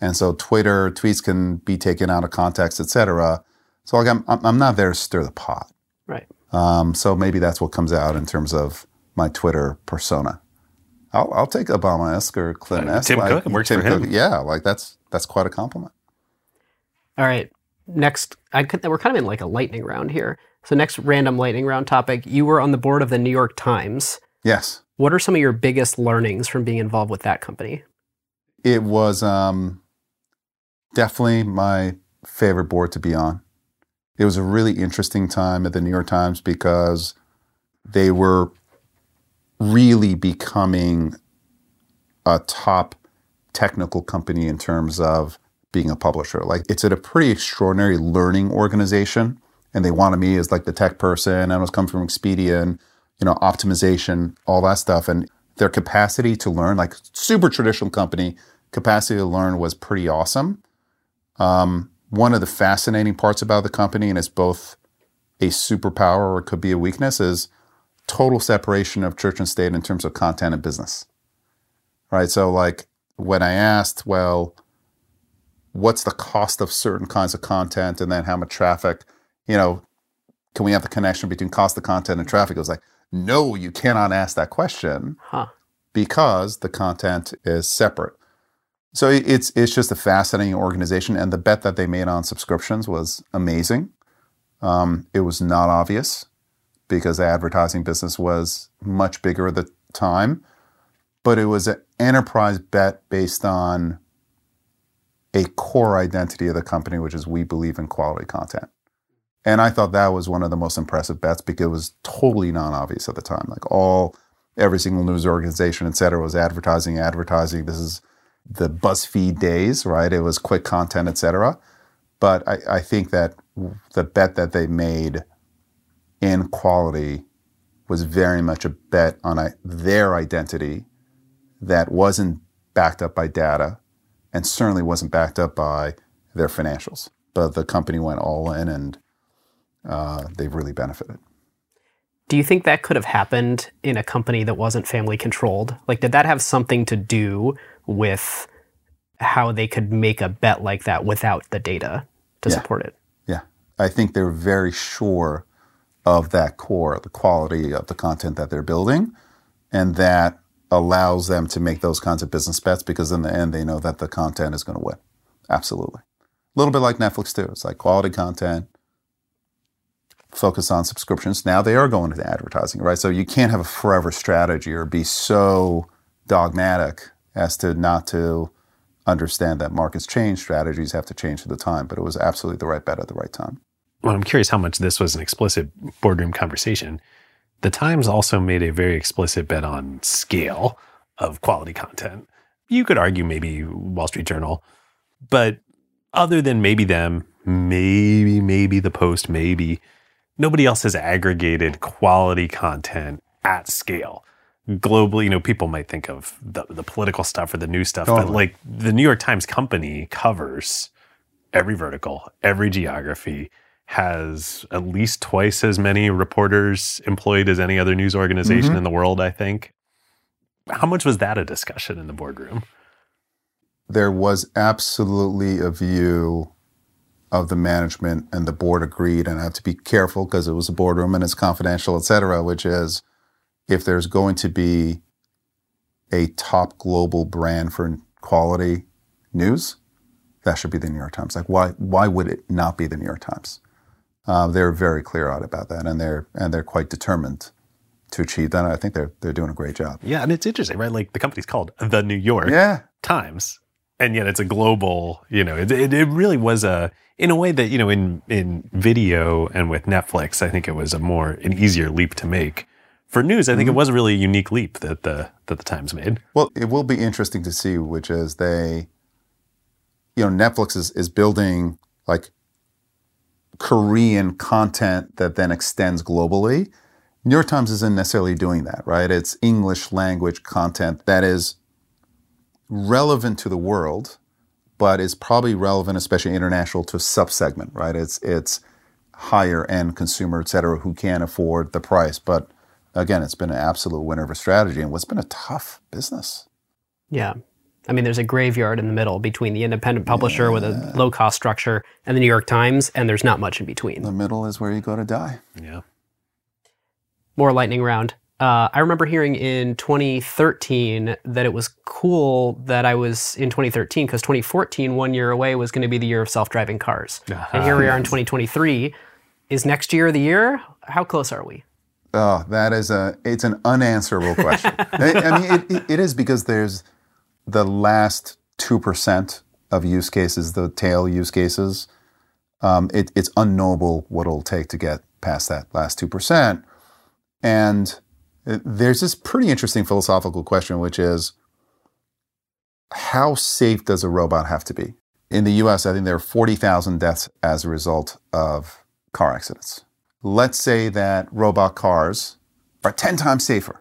And so Twitter, tweets can be taken out of context, et cetera. So like, I'm, I'm not there to stir the pot. Right. Um, so maybe that's what comes out in terms of my Twitter persona. I'll, I'll take Obama-esque or Clinton-esque. Tim like, Cook, it works Tim for him. Cook, yeah, like that's that's quite a compliment. All right, next. I could, we're kind of in like a lightning round here. So next random lightning round topic, you were on the board of the New York Times. Yes. What are some of your biggest learnings from being involved with that company? It was um, definitely my favorite board to be on. It was a really interesting time at the New York Times because they were really becoming a top technical company in terms of being a publisher. Like, it's at a pretty extraordinary learning organization, and they wanted me as like the tech person. I was coming from Expedia and, you know, optimization, all that stuff. And their capacity to learn, like super traditional company, capacity to learn was pretty awesome. Um, one of the fascinating parts about the company, and it's both a superpower or it could be a weakness, is total separation of church and state in terms of content and business, right? So like when I asked, well, what's the cost of certain kinds of content and then how much traffic, you know, can we have the connection between cost of content and traffic? It was like, no, you cannot ask that question huh. because the content is separate. So it's it's just a fascinating organization, and the bet that they made on subscriptions was amazing. Um, it was not obvious because the advertising business was much bigger at the time, but it was an enterprise bet based on a core identity of the company, which is we believe in quality content. And I thought that was one of the most impressive bets because it was totally non-obvious at the time. Like all, every single news organization, et cetera, was advertising, advertising. This is the BuzzFeed days, right? It was quick content, et cetera. But I, I think that the bet that they made in quality was very much a bet on a, their identity that wasn't backed up by data and certainly wasn't backed up by their financials. But the company went all in, and uh, they've really benefited. Do you think that could have happened in a company that wasn't family controlled? Like, did that have something to do with how they could make a bet like that without the data to yeah. support it? Yeah. I think they're very sure of that core, the quality of the content that they're building, and that allows them to make those kinds of business bets because in the end they know that the content is going to win. Absolutely. A little bit like Netflix too. It's like quality content, focus on subscriptions. Now they are going into advertising, right? So you can't have a forever strategy or be so dogmatic as to not to understand that markets change, strategies have to change at the time, but it was absolutely the right bet at the right time. Well, I'm curious how much this was an explicit boardroom conversation. The Times also made a very explicit bet on scale of quality content. You could argue maybe Wall Street Journal, but other than maybe them, maybe, maybe the Post, maybe, nobody else has aggregated quality content at scale. Globally, you know, people might think of the, the political stuff or the news stuff, totally. But like the New York Times company covers every vertical, every geography, has at least twice as many reporters employed as any other news organization mm-hmm. in the world, I think. How much was that a discussion in the boardroom? There was absolutely a view of the management, and the board agreed, and I have to be careful because it was a boardroom and it's confidential, et cetera, which is, if there's going to be a top global brand for quality news, that should be the New York Times. Like, why why would it not be the New York Times? Uh, they're very clear-eyed about that, and they're and they're quite determined to achieve that. I think they're they're doing a great job. Yeah, and it's interesting, right? Like, the company's called the New York yeah. Times, and yet it's a global. You know, it, it it really was a in a way that, you know, in in video and with Netflix, I think it was a more an easier leap to make. For news, I think mm-hmm. it was a really unique leap that the that the Times made. Well, it will be interesting to see, which is they, you know, Netflix is, is building like Korean content that then extends globally. New York Times isn't necessarily doing that, right? It's English language content that is relevant to the world, but is probably relevant, especially international, to a subsegment, right? It's it's higher end consumer, et cetera, who can't afford the price, but again, it's been an absolute winner of a strategy and what's been a tough business. Yeah. I mean, there's a graveyard in the middle between the independent publisher yeah. with a low-cost structure and the New York Times, and there's not much in between. The middle is where you go to die. Yeah. More lightning round. Uh, I remember hearing in twenty thirteen that it was cool that I was in twenty thirteen because twenty fourteen, one year away, was going to be the year of self-driving cars. Uh-huh. And here we are in twenty twenty-three. Is next year the year? How close are we? Oh, that is a, it's an unanswerable question. I, I mean, it, it, it is because there's the last two percent of use cases, the tail use cases, um, it, it's unknowable what it'll take to get past that last two percent. And there's this pretty interesting philosophical question, which is, how safe does a robot have to be? In the U S, I think there are forty thousand deaths as a result of car accidents. Let's say that robot cars are ten times safer.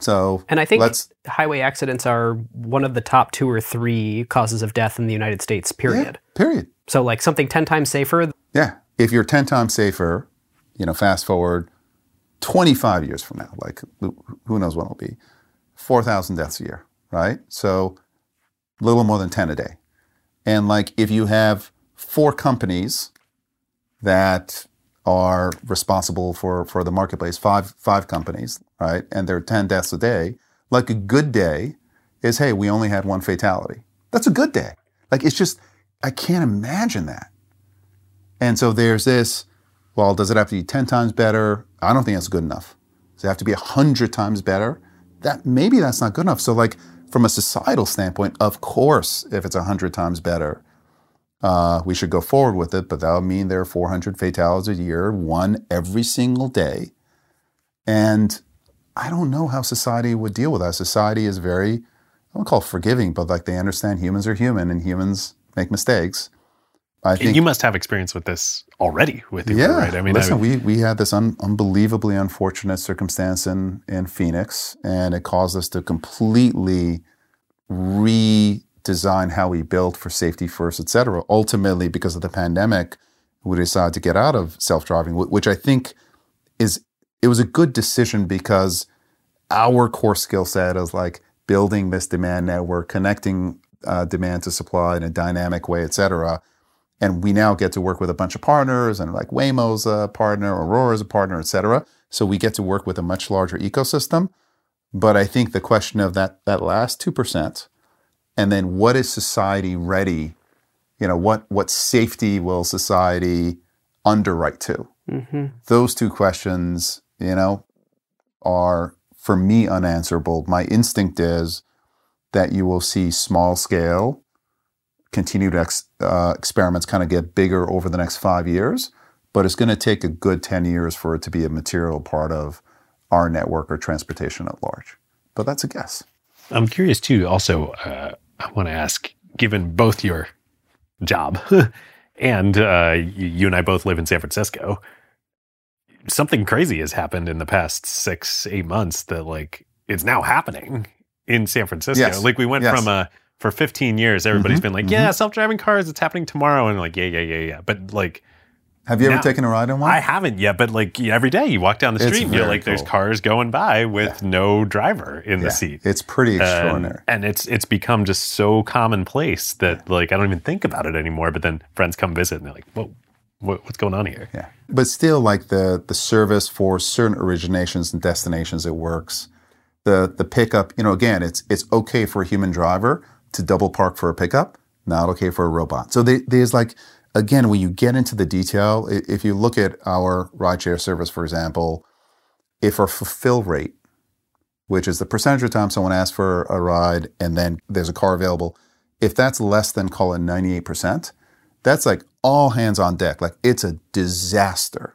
So, and I think let's, highway accidents are one of the top two or three causes of death in the United States, period. Yeah, period. So like something ten times safer? Yeah. If you're ten times safer, you know, fast forward twenty-five years from now, like who knows what it'll be, four thousand deaths a year, right? So a little more than ten a day. And like if you have four companies that are responsible for, for the marketplace, five five companies, right? And there are ten deaths a day. Like a good day is, hey, we only had one fatality. That's a good day. Like it's just, I can't imagine that. And so there's this, well, does it have to be ten times better? I don't think that's good enough. Does it have to be one hundred times better? That maybe that's not good enough. So like from a societal standpoint, of course, if it's one hundred times better, Uh, we should go forward with it, but that would mean there are four hundred fatalities a year, one every single day. And I don't know how society would deal with that. Society is very, I don't call it forgiving, but like they understand humans are human and humans make mistakes. I think, you must have experience with this already with Uber, yeah, right? I mean, listen, I mean, we, we had this un, unbelievably unfortunate circumstance in, in Phoenix, and it caused us to completely re- design how we built for safety first, et cetera. Ultimately, because of the pandemic, we decided to get out of self-driving, which I think is, it was a good decision because our core skill set is like building this demand network, connecting uh, demand to supply in a dynamic way, et cetera. And we now get to work with a bunch of partners, and like Waymo's a partner, Aurora's a partner, et cetera. So we get to work with a much larger ecosystem. But I think the question of that that last two percent, and then what is society ready? You know, what what safety will society underwrite to? Mm-hmm. Those two questions, you know, are for me unanswerable. My instinct is that you will see small scale, continued ex, uh, experiments kind of get bigger over the next five years, but it's going to take a good ten years for it to be a material part of our network or transportation at large. But that's a guess. I'm curious too, also, uh, I want to ask, given both your job and uh, you and I both live in San Francisco, something crazy has happened in the past six, eight months that like it's now happening in San Francisco. Yes. Like we went yes. from a, for fifteen years, everybody's mm-hmm. been like, yeah, mm-hmm. self-driving cars, it's happening tomorrow. And like, yeah, yeah, yeah, yeah. But like, have you ever now, taken a ride on one? I haven't yet, but like every day you walk down the street and you're like, cool. There's cars going by with yeah. no driver in yeah. the seat. It's pretty extraordinary. Um, and it's it's become just so commonplace that yeah. like I don't even think about it anymore, but then friends come visit and they're like, whoa, what, what's going on here? Yeah. But still like the the service for certain originations and destinations, it works. The the pickup, you know, again, it's it's okay for a human driver to double park for a pickup, not okay for a robot. So they, there's like, again, when you get into the detail, if you look at our rideshare service, for example, if our fulfill rate, which is the percentage of time someone asks for a ride and then there's a car available, if that's less than, call it ninety-eight percent, that's like all hands on deck. Like it's a disaster.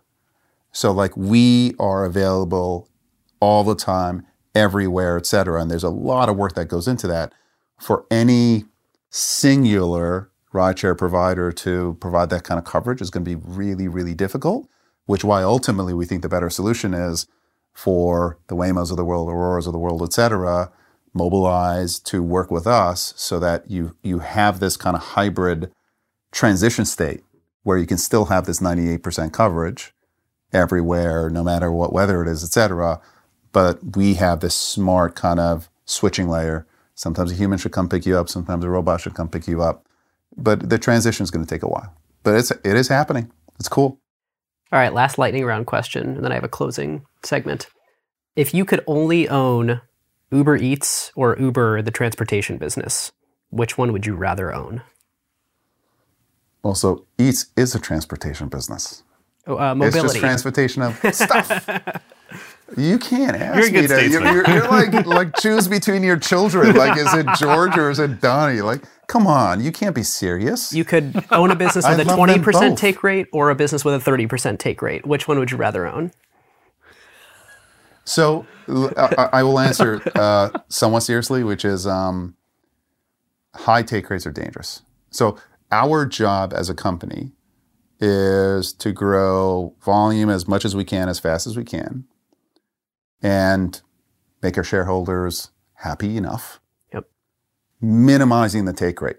So like we are available all the time, everywhere, et cetera. And there's a lot of work that goes into that for any singular rideshare provider to provide that kind of coverage is going to be really, really difficult, which why ultimately we think the better solution is for the Waymos of the world, Auroras of the world, et cetera, mobilize to work with us so that you you have this kind of hybrid transition state where you can still have this ninety-eight percent coverage everywhere, no matter what weather it is, et cetera. But we have this smart kind of switching layer. Sometimes a human should come pick you up. Sometimes a robot should come pick you up. But the transition is going to take a while. But it's it is happening. It's cool. All right, last lightning round question, and then I have a closing segment. If you could only own Uber Eats or Uber, the transportation business, which one would you rather own? Also, Eats is a transportation business. Oh, uh, mobility. It's just transportation of stuff. You can't ask you're a good me to. You're, you're, you're like, like choose between your children. Like, is it George or is it Donnie? Like, come on, you can't be serious. You could own a business with a twenty percent take rate or a business with a thirty percent take rate. Which one would you rather own? So I, I will answer uh, somewhat seriously, which is um, high take rates are dangerous. So our job as a company is to grow volume as much as we can, as fast as we can, and make our shareholders happy enough. Yep. Minimizing the take rate,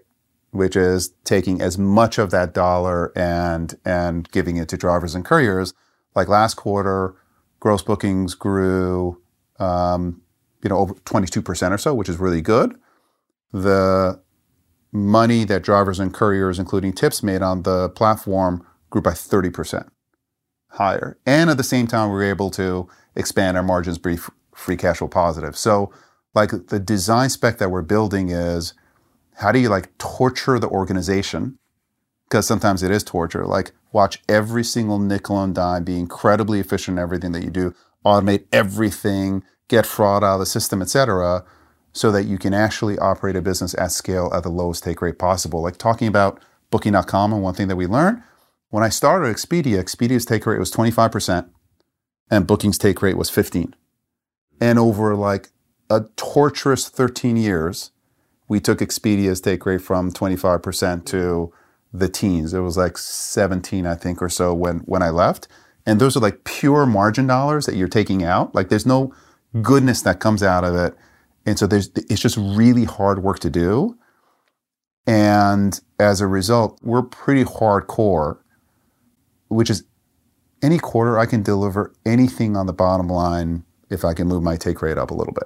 which is taking as much of that dollar and and giving it to drivers and couriers. Like last quarter, gross bookings grew um, you know, over twenty-two percent or so, which is really good. The money that drivers and couriers, including tips, made on the platform grew by thirty percent higher. And at the same time, we were able to expand our margins, brief free cash flow positive. So like the design spec that we're building is, how do you like torture the organization? Because sometimes it is torture. Like watch every single nickel and dime, be incredibly efficient in everything that you do, automate everything, get fraud out of the system, et cetera, so that you can actually operate a business at scale at the lowest take rate possible. Like talking about Booking dot com, and one thing that we learned, when I started Expedia, Expedia's take rate was twenty-five percent and Booking's take rate was fifteen. And over like a torturous thirteen years, we took Expedia's take rate from twenty-five percent to the teens. It was like seventeen, I think, or so when, when I left. And those are like pure margin dollars that you're taking out. Like there's no goodness that comes out of it. And so there's, it's just really hard work to do. And as a result, we're pretty hardcore, which is any quarter I can deliver anything on the bottom line if I can move my take rate up a little bit.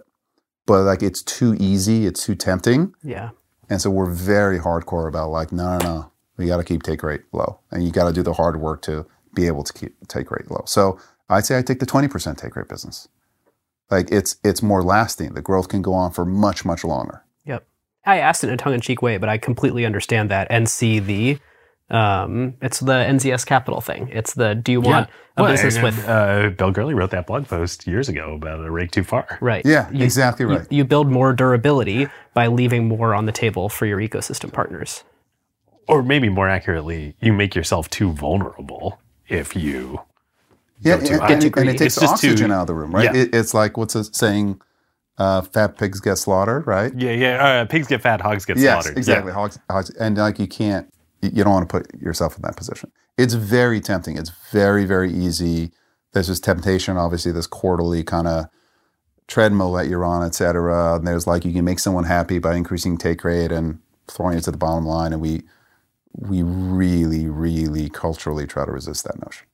But like it's too easy, it's too tempting. Yeah. And so we're very hardcore about like, no, no, no, we got to keep take rate low. And you got to do the hard work to be able to keep take rate low. So I'd say I take the twenty percent take rate business. Like it's it's more lasting. The growth can go on for much, much longer. Yep. I asked it in a tongue-in-cheek way, but I completely understand that and see the... Um, it's the N Z S Capital thing. It's the, do you want yeah. a well, business and, with... Uh, Bill Gurley wrote that blog post years ago about a rake too far. Right. Yeah, you, exactly right. You, you build more durability by leaving more on the table for your ecosystem partners. Or maybe more accurately, you make yourself too vulnerable if you... Yeah, and, and, and it takes oxygen too, out of the room, right? Yeah. It, it's like, what's it saying? Uh, fat pigs get slaughtered, right? Yeah, yeah. Uh, pigs get fat, hogs get yes, slaughtered. Exactly. Yeah. Hogs, hogs, and like you can't... You don't want to put yourself in that position. It's very tempting. It's very, very easy. There's this temptation, obviously, this quarterly kind of treadmill that you're on, et cetera. And there's like, you can make someone happy by increasing take rate and throwing it to the bottom line. And we we really, really culturally try to resist that notion.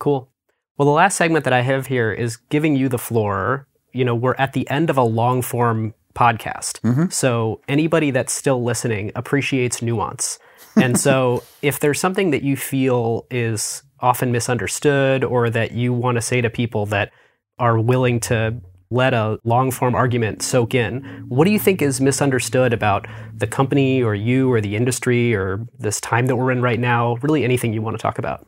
Cool. Well, the last segment that I have here is giving you the floor. You know, we're at the end of a long form podcast. Mm-hmm. So anybody that's still listening appreciates nuance. And so if there's something that you feel is often misunderstood or that you want to say to people that are willing to let a long-form argument soak in, what do you think is misunderstood about the company or you or the industry or this time that we're in right now? Really anything you want to talk about?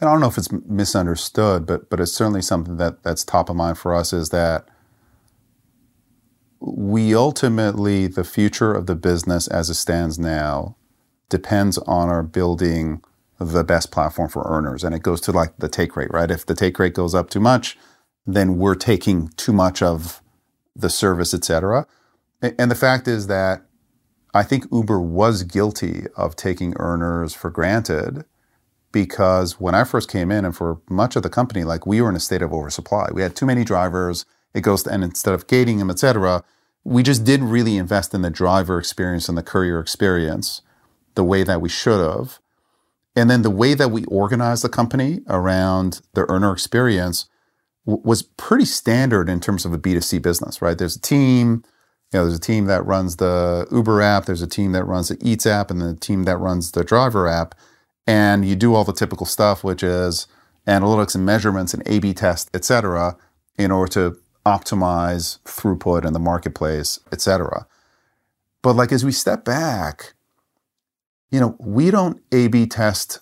And I don't know if it's misunderstood, but but it's certainly something that that's top of mind for us is that we ultimately, the future of the business as it stands now depends on our building the best platform for earners. And it goes to like the take rate, right? If the take rate goes up too much, then we're taking too much of the service, et cetera. And the fact is that I think Uber was guilty of taking earners for granted because when I first came in and for much of the company, like we were in a state of oversupply. We had too many drivers. It goes to, and instead of gating them, et cetera, we just didn't really invest in the driver experience and the courier experience the way that we should have. And then the way that we organized the company around the earner experience w- was pretty standard in terms of a B two C business, right? There's a team, you know, there's a team that runs the Uber app, there's a team that runs the Eats app, and then a team that runs the driver app. And you do all the typical stuff, which is analytics and measurements and A B tests, et cetera, in order to optimize throughput in the marketplace, et cetera. But like as we step back, you know, we don't A B test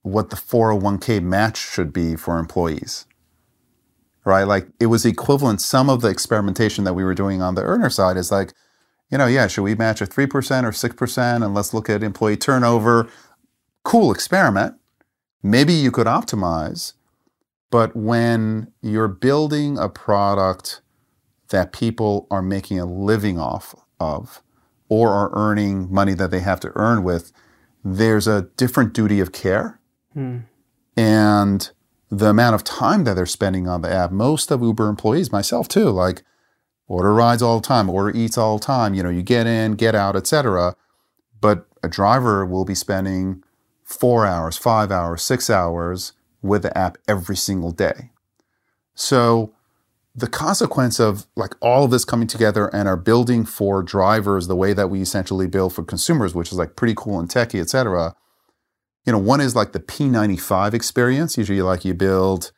what the four oh one k match should be for employees. right? Like it was equivalent. Some of the experimentation that we were doing on the earner side is like, you know, yeah, should we match a three percent or six percent? And let's look at employee turnover. Cool experiment. Maybe you could optimize. But when you're building a product that people are making a living off of or are earning money that they have to earn with, there's a different duty of care. Hmm. And the amount of time that they're spending on the app, most of Uber employees, myself too, like order rides all the time, order eats all the time, you know, you get in, get out, et cetera. But a driver will be spending four hours, five hours, six hours with the app every single day. So the consequence of like all of this coming together and our building for drivers the way that we essentially build for consumers, which is like pretty cool and techy, et cetera. You know, one is like the P ninety-five experience. Usually like you build,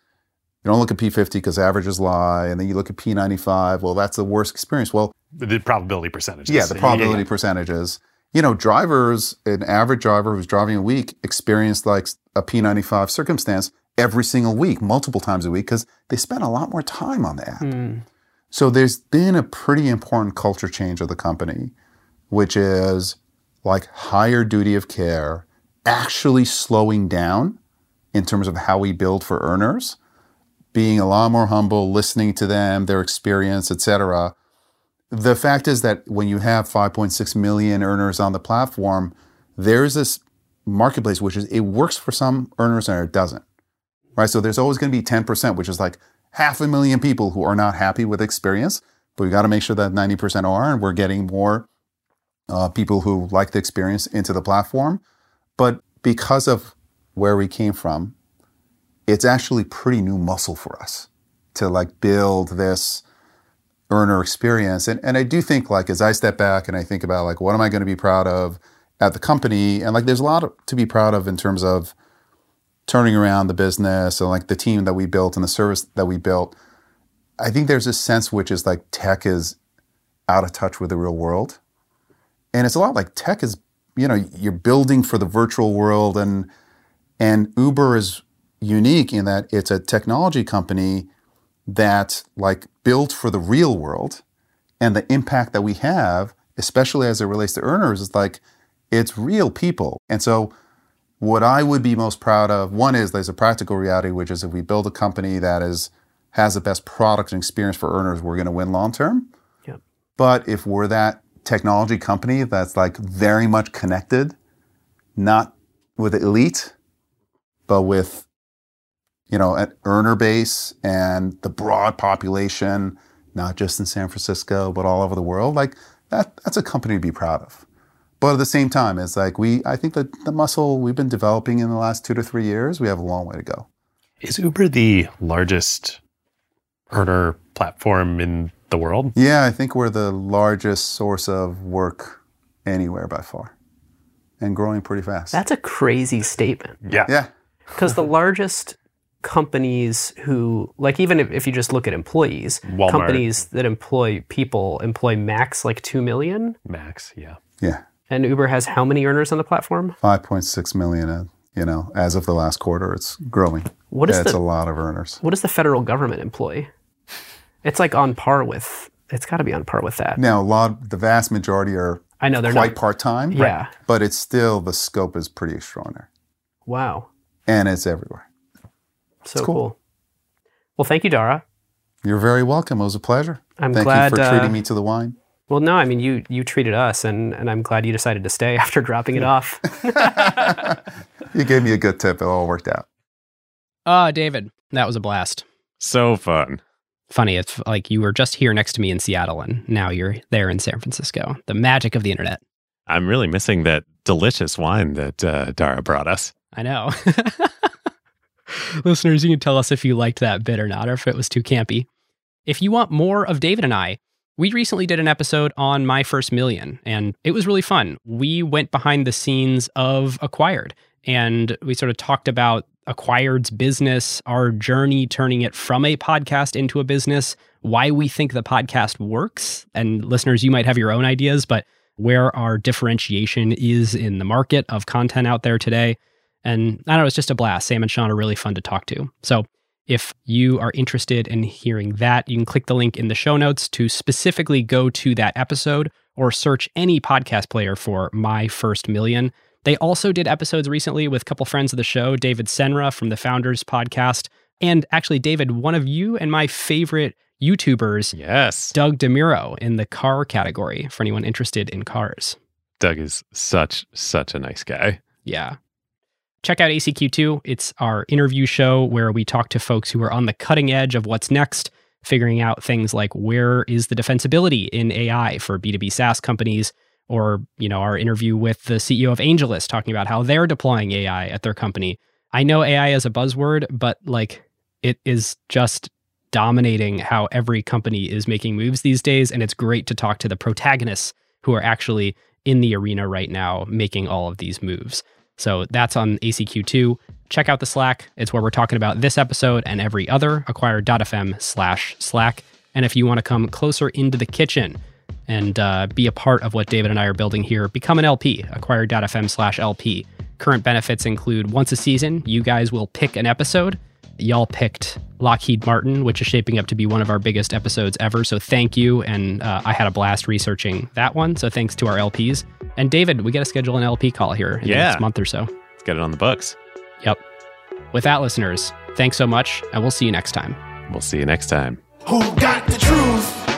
you don't look at P fifty because averages lie, and then you look at P ninety-five, well, that's the worst experience. Well, the probability percentages. Yeah, the probability yeah, yeah. percentages. You know, drivers, an average driver who's driving a week experienced like a P ninety-five circumstance every single week, multiple times a week, because they spend a lot more time on the app. Mm. So there's been a pretty important culture change of the company, which is like higher duty of care, actually slowing down in terms of how we build for earners, being a lot more humble, listening to them, their experience, et cetera. The fact is that when you have five point six million earners on the platform, there's this marketplace, which is it works for some earners and it doesn't. Right, so there's always going to be ten percent, which is like half a million people who are not happy with experience, but we got to make sure that ninety percent are, and we're getting more uh, people who like the experience into the platform. But because of where we came from, it's actually pretty new muscle for us to like build this earner experience. And and I do think like as I step back and I think about like what am I going to be proud of at the company, and like there's a lot to be proud of in terms of turning around the business and like the team that we built and the service that we built. I think there's this sense which is like tech is out of touch with the real world. And it's a lot like tech is, you know, you're building for the virtual world, and and Uber is unique in that it's a technology company that like built for the real world, and the impact that we have, especially as it relates to earners, is like it's real people. And so what I would be most proud of, one is there's a practical reality, which is if we build a company that is has the best product and experience for earners, we're going to win long term. Yep. But if we're that technology company that's like very much connected, not with the elite, but with, you know, an earner base and the broad population, not just in San Francisco, but all over the world, like that that's a company to be proud of. But at the same time, it's like we, I think that the muscle we've been developing in the last two to three years, we have a long way to go. Is Uber the largest earner platform in the world? Yeah, I think we're the largest source of work anywhere by far, and growing pretty fast. That's a crazy statement. Yeah. Yeah. Because the largest companies who, like even if, if you just look at employees, Walmart. Companies that employ people employ max like two million? Max, yeah. Yeah. And Uber has how many earners on the platform? five point six million, uh, you know, as of the last quarter, it's growing. What is That's the, a lot of earners. What does the federal government employ? It's like on par with, it's got to be on par with that. Now, a lot, the vast majority are I know, they're quite not, part-time. Yeah. Right? But it's still, the scope is pretty extraordinary. Wow. And it's everywhere. So it's cool. cool. Well, thank you, Dara. You're very welcome. It was a pleasure. I'm thank glad. Thank you for treating uh, me to the wine. Well, no, I mean, you you treated us, and, and I'm glad you decided to stay after dropping it off. You gave me a good tip. It all worked out. Oh, David, that was a blast. So fun. Funny, it's like you were just here next to me in Seattle, and now you're there in San Francisco. The magic of the internet. I'm really missing that delicious wine that uh, Dara brought us. I know. Listeners, you can tell us if you liked that bit or not, or if it was too campy. If you want more of David and I, we recently did an episode on My First Million, and it was really fun. We went behind the scenes of Acquired, and we sort of talked about Acquired's business, our journey turning it from a podcast into a business, why we think the podcast works. And listeners, you might have your own ideas, but where our differentiation is in the market of content out there today. And I don't know, it's just a blast. Sam and Sean are really fun to talk to. So If you are interested in hearing that, you can click the link in the show notes to specifically go to that episode or search any podcast player for My First Million. They also did episodes recently with a couple friends of the show, David Senra from the Founders podcast. And actually, David, one of you and my favorite YouTubers, yes, Doug DeMuro in the car category for anyone interested in cars. Doug is such, such a nice guy. Yeah. Check out A C Q two. It's our interview show where we talk to folks who are on the cutting edge of what's next, figuring out things like where is the defensibility in A I for B two B SaaS companies, or, you know, our interview with the C E O of AngelList talking about how they're deploying A I at their company. I know A I is a buzzword, but like it is just dominating how every company is making moves these days. And it's great to talk to the protagonists who are actually in the arena right now making all of these moves. So that's on A C Q two. Check out the Slack. It's where we're talking about this episode and every other, acquired.fm slash Slack. And if you want to come closer into the kitchen and uh, be a part of what David and I are building here, become an L P, acquired.fm slash L P. Current benefits include once a season, you guys will pick an episode. Y'all picked Lockheed Martin, which is shaping up to be one of our biggest episodes ever. So thank you. And uh, I had a blast researching that one. So thanks to our L Ps. And David, we got to schedule an L P call here in yeah. the next month or so. Let's get it on the books. Yep. With that, listeners, thanks so much. And we'll see you next time. We'll see you next time. Who got the truth?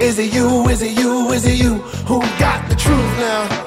Is it you? Is it you? Is it you? Who got the truth now?